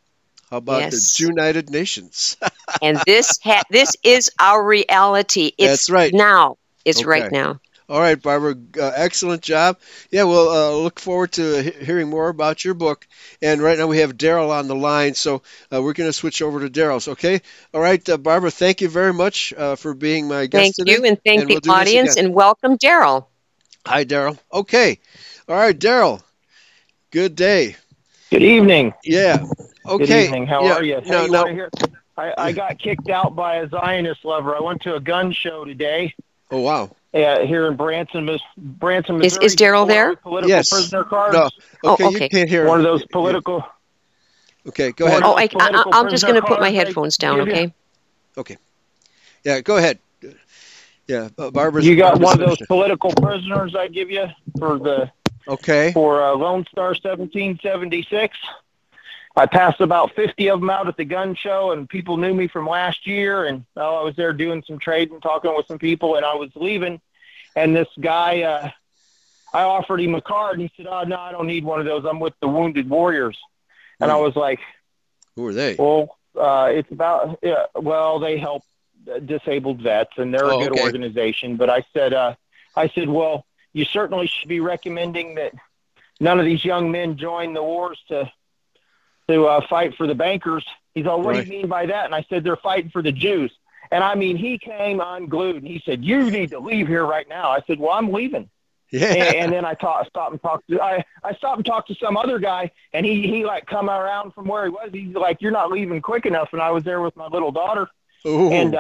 How about the United Nations? And this is our reality. That's right. Now. It's right now. All right, Barbara, excellent job. Yeah, we'll look forward to hearing more about your book. And right now we have Daryl on the line, so we're going to switch over to Daryl's, okay? All right, Barbara, thank you very much for being my guest today. Thank you, and thank the audience, and welcome, Daryl. Hi, Daryl. Okay. All right, Daryl, good day. Good evening. Yeah. Okay. Good evening. How are you? No, I got kicked out by a Zionist lover. I went to a gun show today. Oh, wow. Here in Branson, Missouri. Is Daryl there? Political prisoner cards. No. Okay, you can't hear one of those political. Okay, go ahead. Oh, I'm just going to put my headphones down. Okay. Okay. Yeah, go ahead. Yeah, Barbara's. You got one of those political prisoners I give you for the. Okay. For Lone Star 1776. I passed about 50 of them out at the gun show, and people knew me from last year. And I was there doing some trading, talking with some people, and I was leaving. And this guy, I offered him a card, and he said, "Oh no, I don't need one of those. I'm with the Wounded Warriors." And I was like, Who are they? Well, it's about, well, they help disabled vets, and they're a good organization. But I said, well, you certainly should be recommending that none of these young men join the wars to fight for the bankers. He's all, what do you mean by that? And I said, they're fighting for the Jews. And I mean, he came unglued, and he said, you need to leave here right now. I said, well, I'm leaving. Yeah. And then I stopped and talked to some other guy, and he like come around from where he was. He's like, you're not leaving quick enough. And I was there with my little daughter. Ooh. And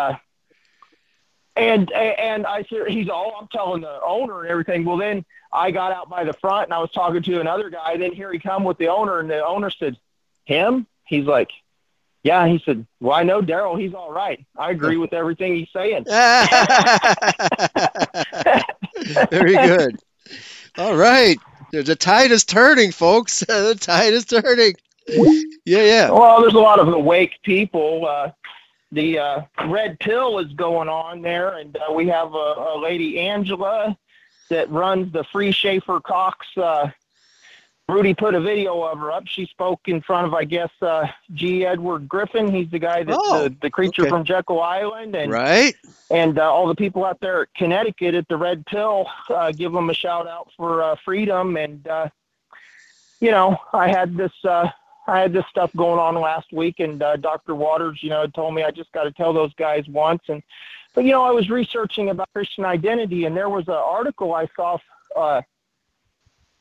I said, he's all, I'm telling the owner and everything. Well, then I got out by the front and I was talking to another guy. Then here he come with the owner, and the owner said, him? He's like, yeah. He said, well, I know Daryl. He's all right. I agree with everything he's saying. Very good. All right. The tide is turning, folks. The tide is turning. Yeah, yeah. Well, there's a lot of awake people. The red pill is going on there, and we have a lady, Angela, that runs the Free Schaefer Cox. Rudy put a video of her up. She spoke in front of, I guess, G. Edward Griffin. He's the guy that's the creature from Jekyll Island. And, all the people out there at Connecticut at the red pill, give them a shout-out for freedom. And, I had this stuff going on last week, and Dr. Waters, told me I just got to tell those guys once. And, but, I was researching about Christian identity, and there was an article I saw,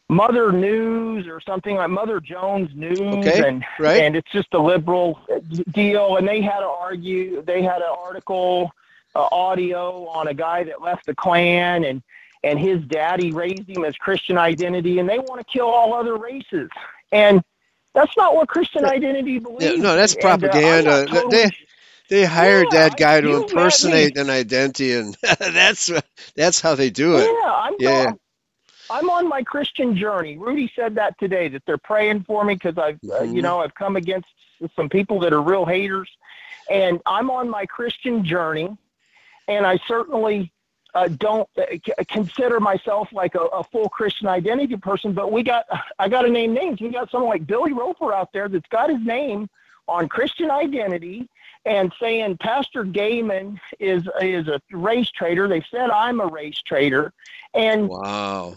Mother News or something like Mother Jones News, and it's just a liberal deal. And they had an article, audio on a guy that left the Klan, and his daddy raised him as Christian identity, and they want to kill all other races. And that's not what Christian identity believes. Yeah, no, that's propaganda. And, totally... They hired that guy to impersonate an identity, and that's how they do it. Yeah, I'm on my Christian journey. Rudy said that today, that they're praying for me because I've, I've come against some people that are real haters, and I'm on my Christian journey, and I certainly don't consider myself like a full Christian identity person, but I got to name names. We got someone like Billy Roper out there that's got his name on Christian identity and saying Pastor Gaiman is a race traitor. They said I'm a race traitor, and wow,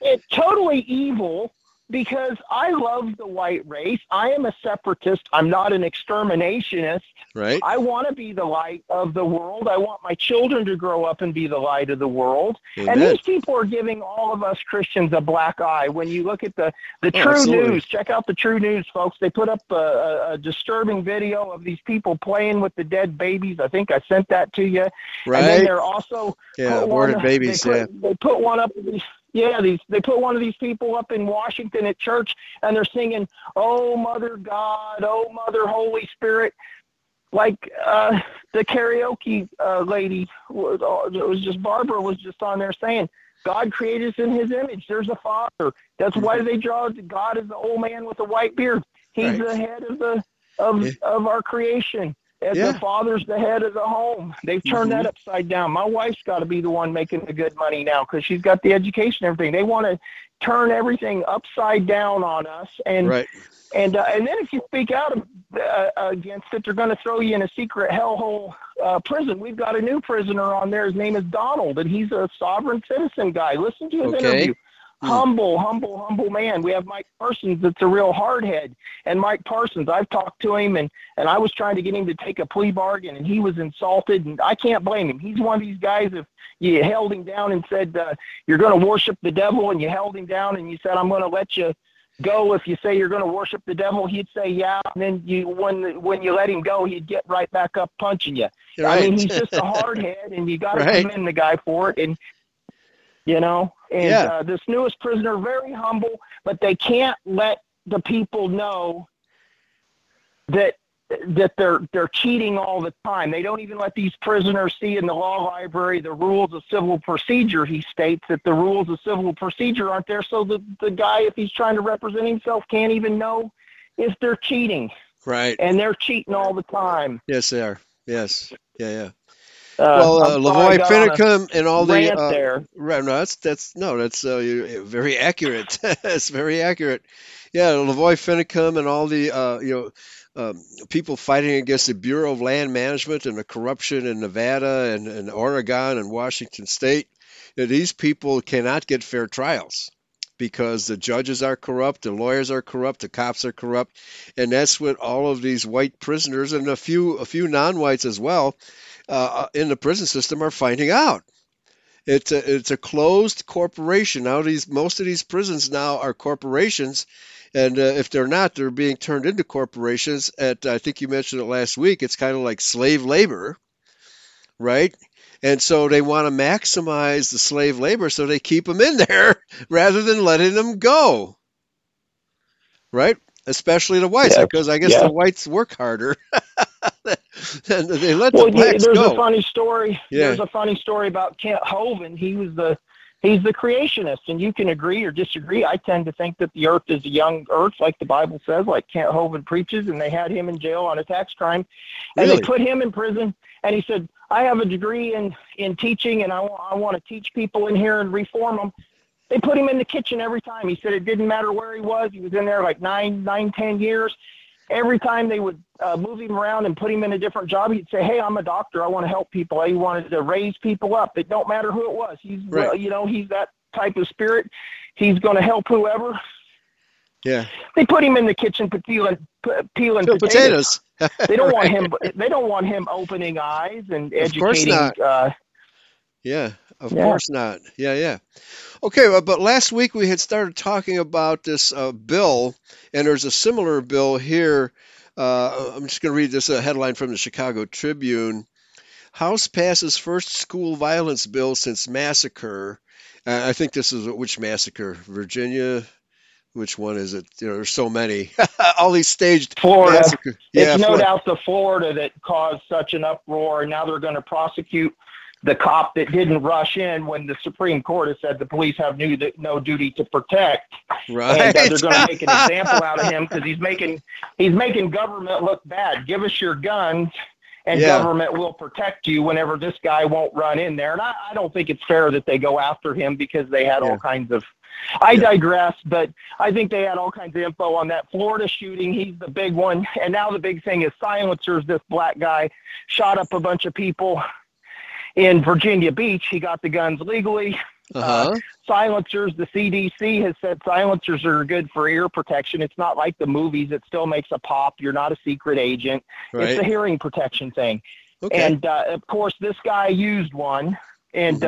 it's totally evil because I love the white race. I am a separatist. I'm not an exterminationist. Right. I want to be the light of the world. I want my children to grow up and be the light of the world. Amen. And these people are giving all of us Christians a black eye. When you look at the True absolutely. News, check out the True News, folks. They put up a disturbing video of these people playing with the dead babies. I think I sent that to you. Right. And then they're also aborted babies. They put one up with these. Yeah, they put one of these people up in Washington at church, and they're singing, "Oh, Mother God, Oh, Mother Holy Spirit," like the karaoke lady Barbara was just on there saying, God created us in his image. There's a father. That's why they draw God as the old man with a white beard. He's the head of of our creation. As the father's the head of the home. They've turned that upside down. My wife's got to be the one making the good money now because she's got the education and everything. They want to turn everything upside down on us. And and then if you speak out against it, they're going to throw you in a secret hellhole prison. We've got a new prisoner on there. His name is Donald, and he's a sovereign citizen guy. Listen to his interview. Humble man. We have Mike Parsons that's a real hardhead. And Mike Parsons, I've talked to him, and I was trying to get him to take a plea bargain, and he was insulted, and I can't blame him. He's one of these guys, if you held him down and said, you're going to worship the devil, and you held him down and you said, I'm going to let you go if you say you're going to worship the devil, he'd say yeah, and then when you let him go, he'd get right back up punching you. Right. I mean, he's just a hardhead, and you got to commend the guy for it. And this newest prisoner, very humble, but they can't let the people know that they're cheating all the time. They don't even let these prisoners see in the law library the rules of civil procedure. He states that the rules of civil procedure aren't there, so the guy, if he's trying to represent himself, can't even know if they're cheating. Right. And they're cheating all the time. Yes, they are. Yes. Yeah, yeah. Lavoie Finicum and all the there. That's very accurate. It's very accurate. Yeah, Lavoie Finicum and all the people fighting against the Bureau of Land Management and the corruption in Nevada and Oregon and Washington State. Now, these people cannot get fair trials because the judges are corrupt, the lawyers are corrupt, the cops are corrupt, and that's what all of these white prisoners and a few non-whites as well in the prison system are finding out. It's a closed corporation. Now most of these prisons now are corporations, and if they're not, they're being turned into corporations. I think you mentioned it last week. It's kind of like slave labor, right? And so they want to maximize the slave labor, so they keep them in there rather than letting them go, right? Especially the whites, because I guess the whites work harder. And they let the blacks go. There's a funny story. Yeah. There's a funny story about Kent Hovind. He's the creationist, and you can agree or disagree. I tend to think that the earth is a young earth, like the Bible says, like Kent Hovind preaches, and they had him in jail on a tax crime, and they put him in prison, and he said, I have a degree in teaching, and I want to teach people in here and reform them. They put him in the kitchen every time. He said it didn't matter where he was. He was in there like 9, 10 years. Every time they would move him around and put him in a different job, he'd say, hey, I'm a doctor. I want to help people. He wanted to raise people up. It don't matter who it was. He's, he's that type of spirit. He's going to help whoever. Yeah. They put him in the kitchen peeling potatoes. They don't want him. They don't want him opening eyes and educating. Of course not. Of course not. Yeah. Okay, but last week we had started talking about this bill, and there's a similar bill here. I'm just going to read this headline from the Chicago Tribune. House passes first school violence bill since massacre. I think this is which massacre? Virginia? Which one is it? There's so many. All these staged Florida. Massacres. Yeah, it's no doubt the Florida that caused such an uproar, and now they're going to prosecute the cop that didn't rush in when the Supreme Court has said the police have no duty to protect. Right. And they're going to make an example out of him because he's making government look bad. Give us your guns and government will protect you whenever this guy won't run in there. And I don't think it's fair that they go after him because they had all kinds of – I digress, but I think they had all kinds of info on that Florida shooting. He's the big one. And now the big thing is silencers. This black guy shot up a bunch of people in Virginia Beach. He got the guns legally. Silencers, the CDC has said silencers are good for ear protection. It's not like the movies. It still makes a pop. You're not a secret agent. Right. It's a hearing protection thing. Okay. And, of course, this guy used one. And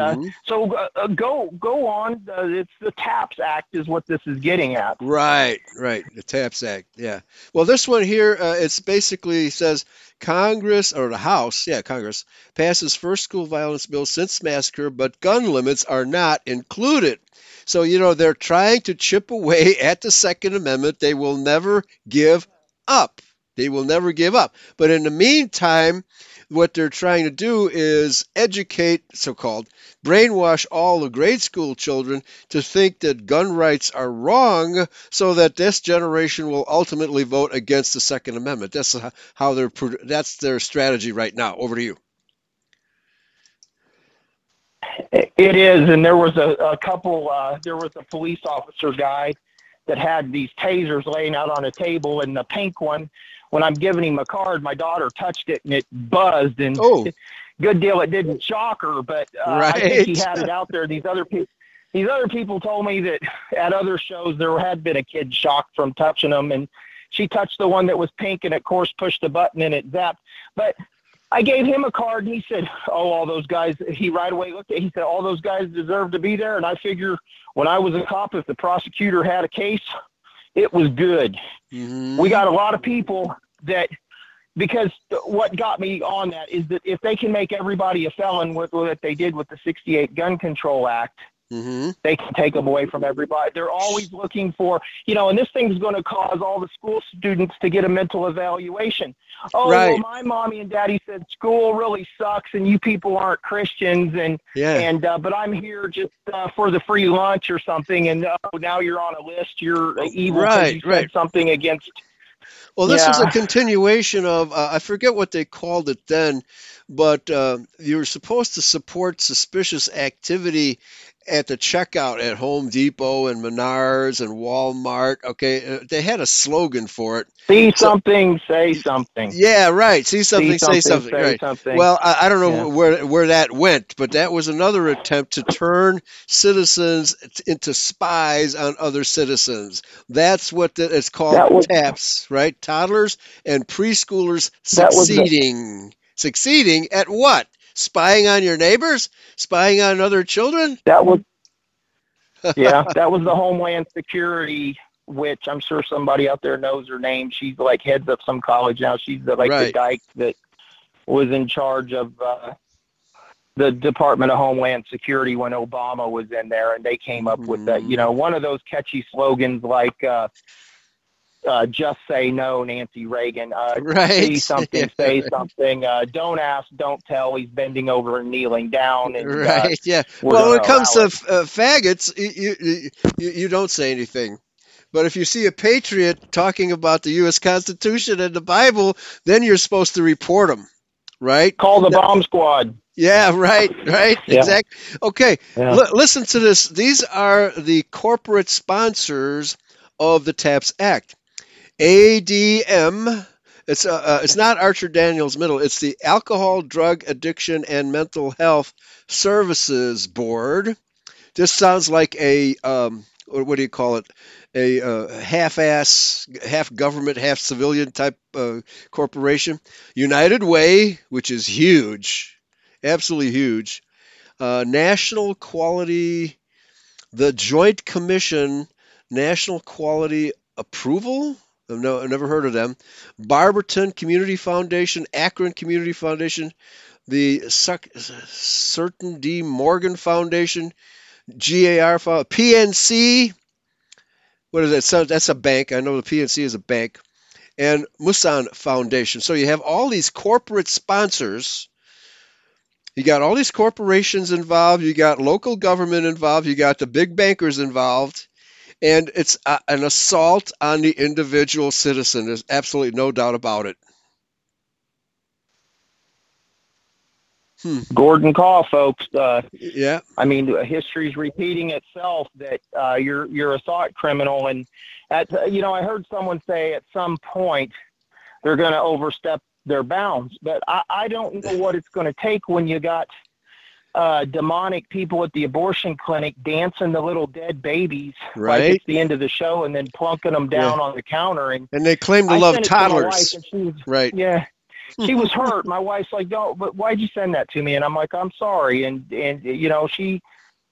so go on. It's the TAPS Act is what this is getting at. Right. The TAPS Act. Yeah. Well, this one here, it's basically says Congress or the House. Yeah, Congress passes first school violence bill since massacre, but gun limits are not included. So, they're trying to chip away at the Second Amendment. They will never give up. But in the meantime, what they're trying to do is educate, so-called, brainwash all the grade school children to think that gun rights are wrong so that this generation will ultimately vote against the Second Amendment. That's their strategy right now. Over to you. It is, and there was a couple, there was a police officer guy that had these tasers laying out on a table, and the pink one, when I'm giving him a card, my daughter touched it and it buzzed. And good deal, it didn't shock her, but I think he had it out there. These other people told me that at other shows there had been a kid shocked from touching them, and she touched the one that was pink and, of course, pushed the button and it zapped. But I gave him a card and he said, all those guys, he right away looked at it, he said, all those guys deserve to be there. And I figure when I was a cop, if the prosecutor had a case, it was good. Mm-hmm. We got a lot of people that, because what got me on that is that if they can make everybody a felon with what they did with the 1968 Gun Control Act, they can take them away from everybody. They're always looking for, and this thing's going to cause all the school students to get a mental evaluation. Oh, well, my mommy and daddy said school really sucks and you people aren't Christians, but I'm here just for the free lunch or something, and now you're on a list, you're evil because you said something against. Well, this is a continuation of, I forget what they called it then, but you were supposed to support suspicious activity at the checkout at Home Depot and Menards and Walmart, okay, they had a slogan for it. See something, say something. Yeah, right. See something, say something. Well, I don't know where that went, but that was another attempt to turn citizens into spies on other citizens. That's what it's called, TAPS, right? Toddlers and preschoolers succeeding. Succeeding at what? Spying on your neighbors? Spying on other children? That was the Homeland Security, which I'm sure somebody out there knows her name. She's like heads up some college now. She's the dyke that was in charge of the Department of Homeland Security when Obama was in there, and they came up with that. You know, one of those catchy slogans like just say no, Nancy Reagan. See something, say something. Don't ask, don't tell. He's bending over and kneeling down. And, well, when it comes to faggots, you don't say anything. But if you see a patriot talking about the U.S. Constitution and the Bible, then you're supposed to report them, right? Call the bomb squad. Yeah, right, yeah. Exactly. Okay, listen to this. These are the corporate sponsors of the TAPS Act. ADM, it's not Archer Daniels Middle, it's the Alcohol, Drug, Addiction, and Mental Health Services Board. This sounds like a, what do you call it, a half-ass, half-government, half-civilian type corporation. United Way, which is huge, absolutely huge. National Quality, the Joint Commission, National Quality Approval? I've never heard of them. Barberton Community Foundation, Akron Community Foundation, the Certain D. Morgan Foundation, GAR Foundation, PNC. What is that? So that's a bank. I know the PNC is a bank. And Musan Foundation. So you have all these corporate sponsors. You got all these corporations involved. You got local government involved. You got the big bankers involved. And it's an assault on the individual citizen. There's absolutely no doubt about it. Gordon Call, folks. I mean, history's repeating itself. That you're a thought criminal, and I heard someone say at some point they're going to overstep their bounds. But I don't know what it's going to take when you got demonic people at the abortion clinic dancing the little dead babies like it's the end of the show, and then plunking them down on the counter, and they claim to love toddlers. She was hurt. My wife's like, "No, but why'd you send that to me?" And I'm like, "I'm sorry." And she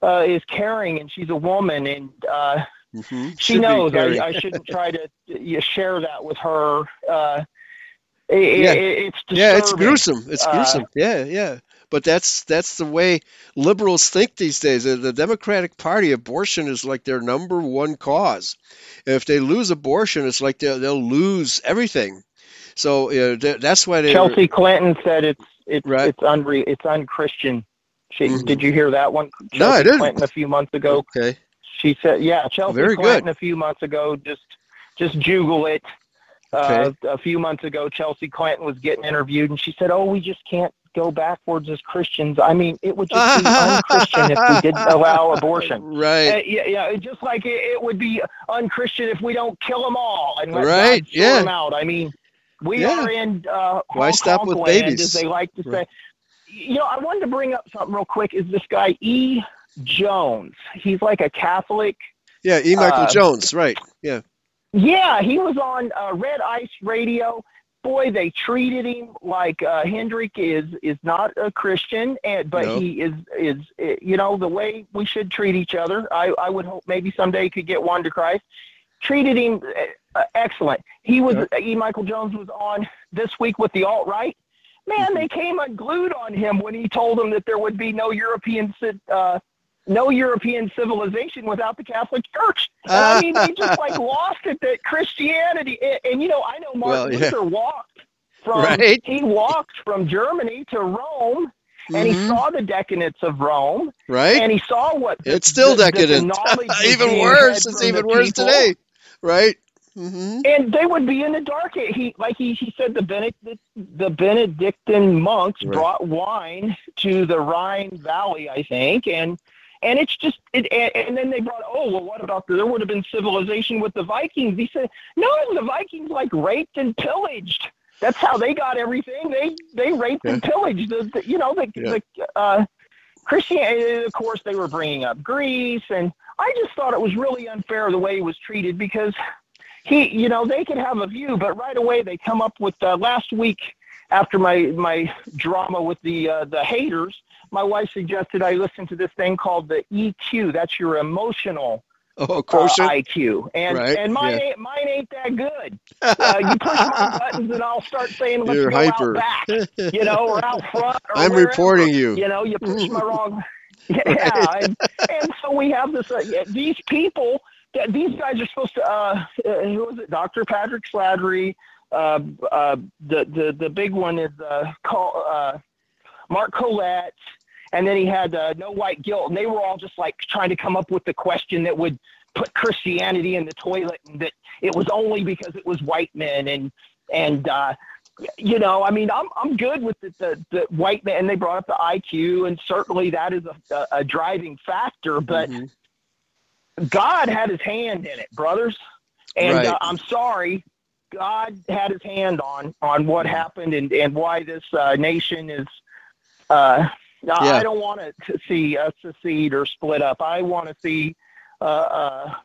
is caring, and she's a woman, and she knows I shouldn't try to share that with her. It's disturbing. It's gruesome. It's gruesome. But that's the way liberals think these days. The Democratic Party, abortion is like their number one cause. If they lose abortion, it's like they'll lose everything. So that's why Chelsea Clinton said it's unchristian. Did you hear that one? Chelsea no, I didn't. Clinton a few months ago. Okay. She said, Chelsea Clinton a few months ago. Just Google it. A few months ago, Chelsea Clinton was getting interviewed, and she said, "Oh, we just can't go backwards as Christians." I mean, it would just be unchristian if we didn't allow abortion. Just like it would be unchristian if we don't kill them all and let God kill them out. I mean, we are in why stop with babies, as they like to say. You know, I wanted to bring up something real quick. Is this guy E. Jones? He's like a Catholic. Yeah, E. Michael Jones, right? Yeah. Yeah, he was on Red Ice Radio. Boy, they treated him like Hendrick is not a Christian, but he is the way we should treat each other. I would hope maybe someday he could get one to Christ. Treated him excellent. He was E. Michael Jones was on this week with the alt-right. Man, they came unglued on him when he told them that there would be no European civilization without the Catholic Church. I mean, they just lost it that Christianity. And I know Martin Luther walked from Germany to Rome, and he saw the decadence of Rome, and he saw what it's still decadent. Even worse, it's even worse today, right? Mm-hmm. And they would be in the dark. He said the Benedictine monks brought wine to the Rhine Valley, I think, and And it's just, and then they brought, oh, well, what about, there would have been civilization with the Vikings. He said, no, the Vikings like raped and pillaged. That's how they got everything. They raped and pillaged. Christianity, of course, they were bringing up Greece, and I just thought it was really unfair the way he was treated, because they could have a view, but right away they come up with last week after my drama with the haters, my wife suggested I listen to this thing called the EQ. That's your emotional IQ, and mine ain't that good. You push my buttons, and I'll start saying, "Let's go out back," or out front. Or I'm wherever. Reporting you. You push my wrong. And so we have this. These people, these guys are supposed to. Who was it? Dr. Patrick Slattery. The big one is Mark Collette. And then he had no white guilt, and they were all just like trying to come up with the question that would put Christianity in the toilet, and that it was only because it was white men. I'm good with the white men, and they brought up the IQ, and certainly that is a driving factor. But God had his hand in it, brothers. And I'm sorry, God had his hand on what happened and why this nation is. I don't want to see us secede or split up. I want to see a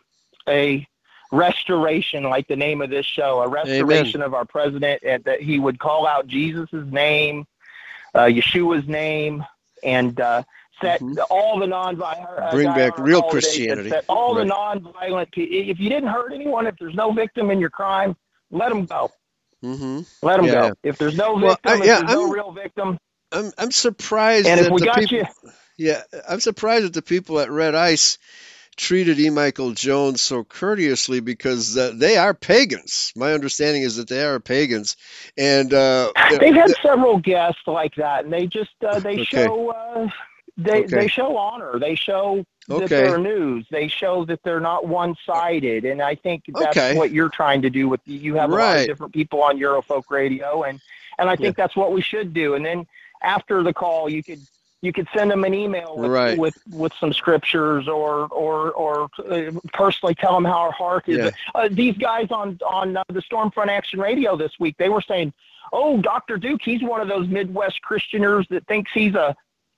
restoration, like the name of this show, a restoration of our president, and that he would call out Jesus' name, Yeshua's name, and set all the non-violent. Bring back real Christianity. Set all the non-violent. If you didn't hurt anyone, if there's no victim in your crime, let them go. Let them go. If there's no victim, no real victim. I'm surprised. And if we got people, I'm surprised that the people at Red Ice treated E. Michael Jones so courteously, because they are pagans. My understanding is that they are pagans, and they've had several guests like that, and they just they show honor, they show that they're news, they show that they're not one-sided, and I think that's what you're trying to do. With you have a lot of different people on Eurofolk Radio, and I think that's what we should do, and then. After the call, you could send them an email with some scriptures or personally tell them how our heart is. Yeah. These guys on the Stormfront Action Radio this week, they were saying, "Oh, Dr. Duke, he's one of those Midwest Christianers that thinks he's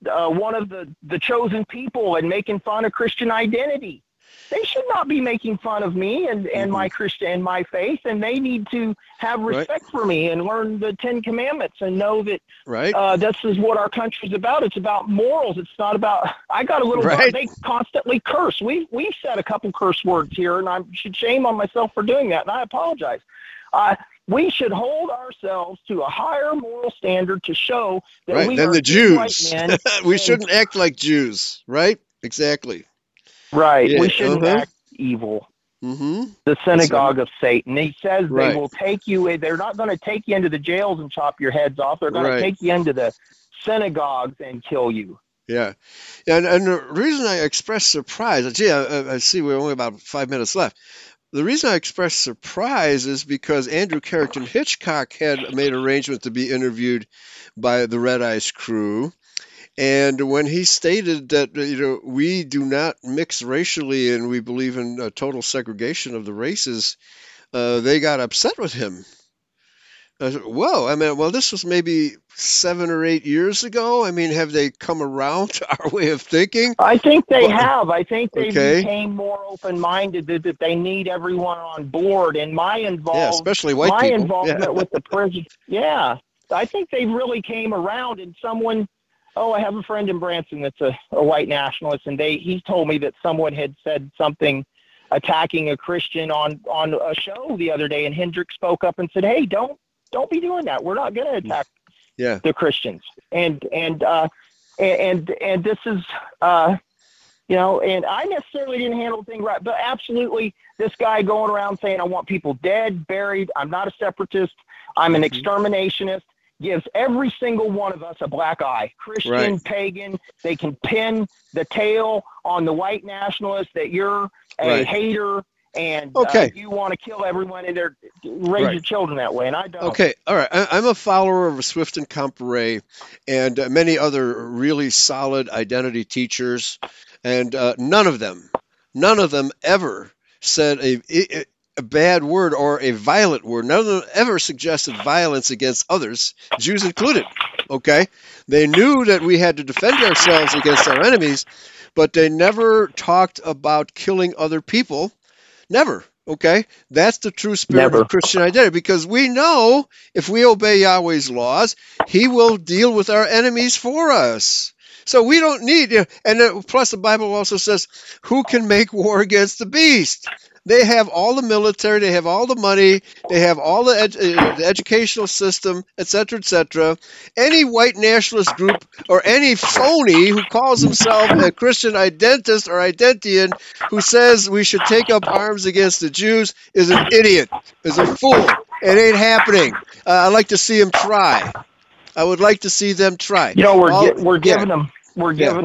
one of the chosen people and making fun of Christian identity." They should not be making fun of me and my Christian and my faith, and they need to have respect for me and learn the Ten Commandments and know that this is what our country's about. It's about morals. It's not about – I got a little – they constantly curse. We've said a couple curse words here, and I should shame on myself for doing that, and I apologize. We should hold ourselves to a higher moral standard to show that we are the Jews. White men. We shouldn't act like Jews, right? Exactly. Right. Yeah. We shouldn't act evil. The synagogue of Satan. He says they will take you in. They're not going to take you into the jails and chop your heads off. They're going to take you into the synagogues and kill you. Yeah. And the reason I express surprise, I see we're only about 5 minutes left. The reason I express surprise is because Andrew Carrington Hitchcock had made arrangement to be interviewed by the Red Ice crew. And when he stated that, we do not mix racially and we believe in total segregation of the races, they got upset with him. I said, whoa, this was maybe 7 or 8 years ago. I mean, have they come around to our way of thinking? I think they have. I think they became more open-minded, that they need everyone on board. And especially white people. My involvement with the prison. Yeah, I think they really came around, and someone... Oh, I have a friend in Branson that's a white nationalist, and he told me that someone had said something attacking a Christian on a show the other day, and Hendrick spoke up and said, "Hey, don't be doing that. We're not going to attack the Christians." And this is and I necessarily didn't handle the thing right, but absolutely this guy going around saying, "I want people dead, buried. I'm not a separatist. I'm an exterminationist." Gives every single one of us a black eye. Christian, pagan, they can pin the tail on the white nationalist that you're a hater and you want to kill everyone and raise your children that way, and I don't. Okay, all right. I'm a follower of Swift and Comparé and many other really solid identity teachers. And none of them ever said a bad word or a violent word. None of them ever suggested violence against others, Jews included, okay? They knew that we had to defend ourselves against our enemies, but they never talked about killing other people. Never, okay? That's the true spirit of Christian identity, because we know if we obey Yahweh's laws, he will deal with our enemies for us. So we don't need, and plus the Bible also says, who can make war against the beast? They have all the military, they have all the money, they have all the educational system, etc., etc. Any white nationalist group or any phony who calls himself a Christian identist or identian who says we should take up arms against the Jews is an idiot, is a fool. It ain't happening. I'd like to see him try. I would like to see them try. You know, we're giving them 10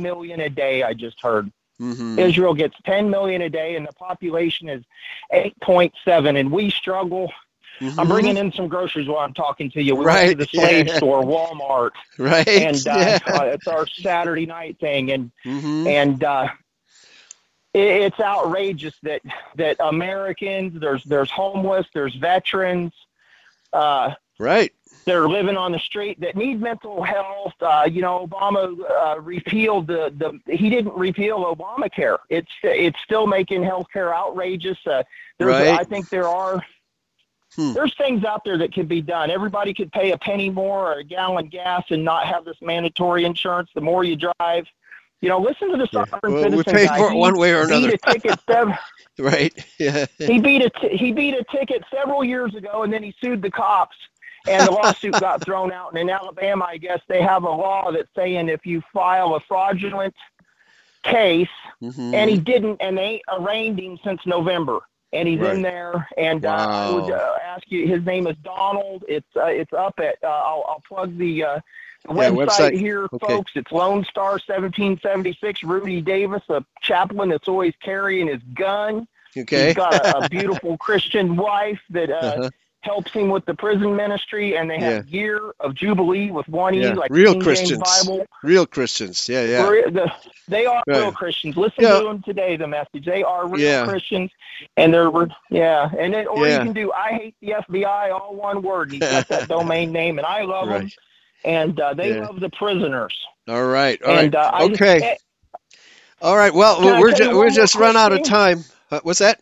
million a day, I just heard. Mm-hmm. Israel gets 10 million a day, and the population is 8.7, and we struggle. Mm-hmm. I'm bringing in some groceries while I'm talking to you. We went to the slave store, Walmart, right? And it's our Saturday night thing, and it's outrageous that Americans, there's homeless, there's veterans, right? They're living on the street that need mental health. Obama repealed he didn't repeal Obamacare. It's still making healthcare outrageous. I think there's things out there that could be done. Everybody could pay a penny more or a gallon gas and not have this mandatory insurance. The more you drive, listen to the sovereign citizen. We pay for it one way or another. Right. Yeah. He beat a ticket several years ago, and then he sued the cops. And the lawsuit got thrown out. And in Alabama, I guess they have a law that's saying if you file a fraudulent case, and he didn't, and they arraigned him since November, and he's in there. And I would ask you, his name is Donald. It's up at I'll plug the website here, folks. It's Lone Star 1776. Rudy Davis, a chaplain that's always carrying his gun. Okay, he's got a beautiful Christian wife that. Helps him with the prison ministry, and they have Year of Jubilee with one E, like real King Christians. James Bible. Real Christians, they are real Christians. Listen to them today. The message, they are real Christians, and they're you can do I hate the FBI, all one word. You got that domain name, and I love them, and they love the prisoners. All right. Well, we're just run out of time. What's that?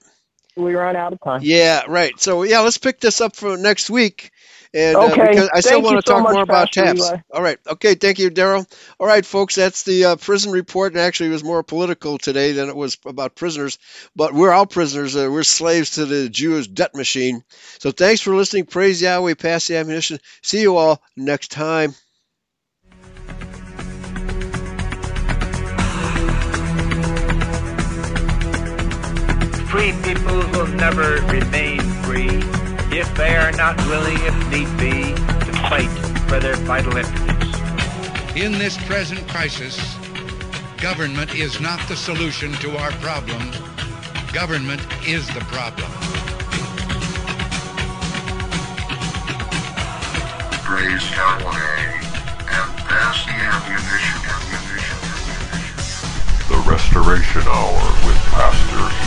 We run out of time. Yeah, right. So, let's pick this up for next week. And, because I still want to talk more about TAPS. All right. Okay. Thank you, Daryl. All right, folks. That's the prison report. And actually, it was more political today than it was about prisoners. But we're all prisoners. We're slaves to the Jewish debt machine. So thanks for listening. Praise Yahweh. Pass the ammunition. See you all next time. Free people will never remain free if they are not willing, if need be, to fight for their vital interests. In this present crisis, government is not the solution to our problem. Government is the problem. Praise Yahweh and pass the ammunition. The Restoration Hour with Pastor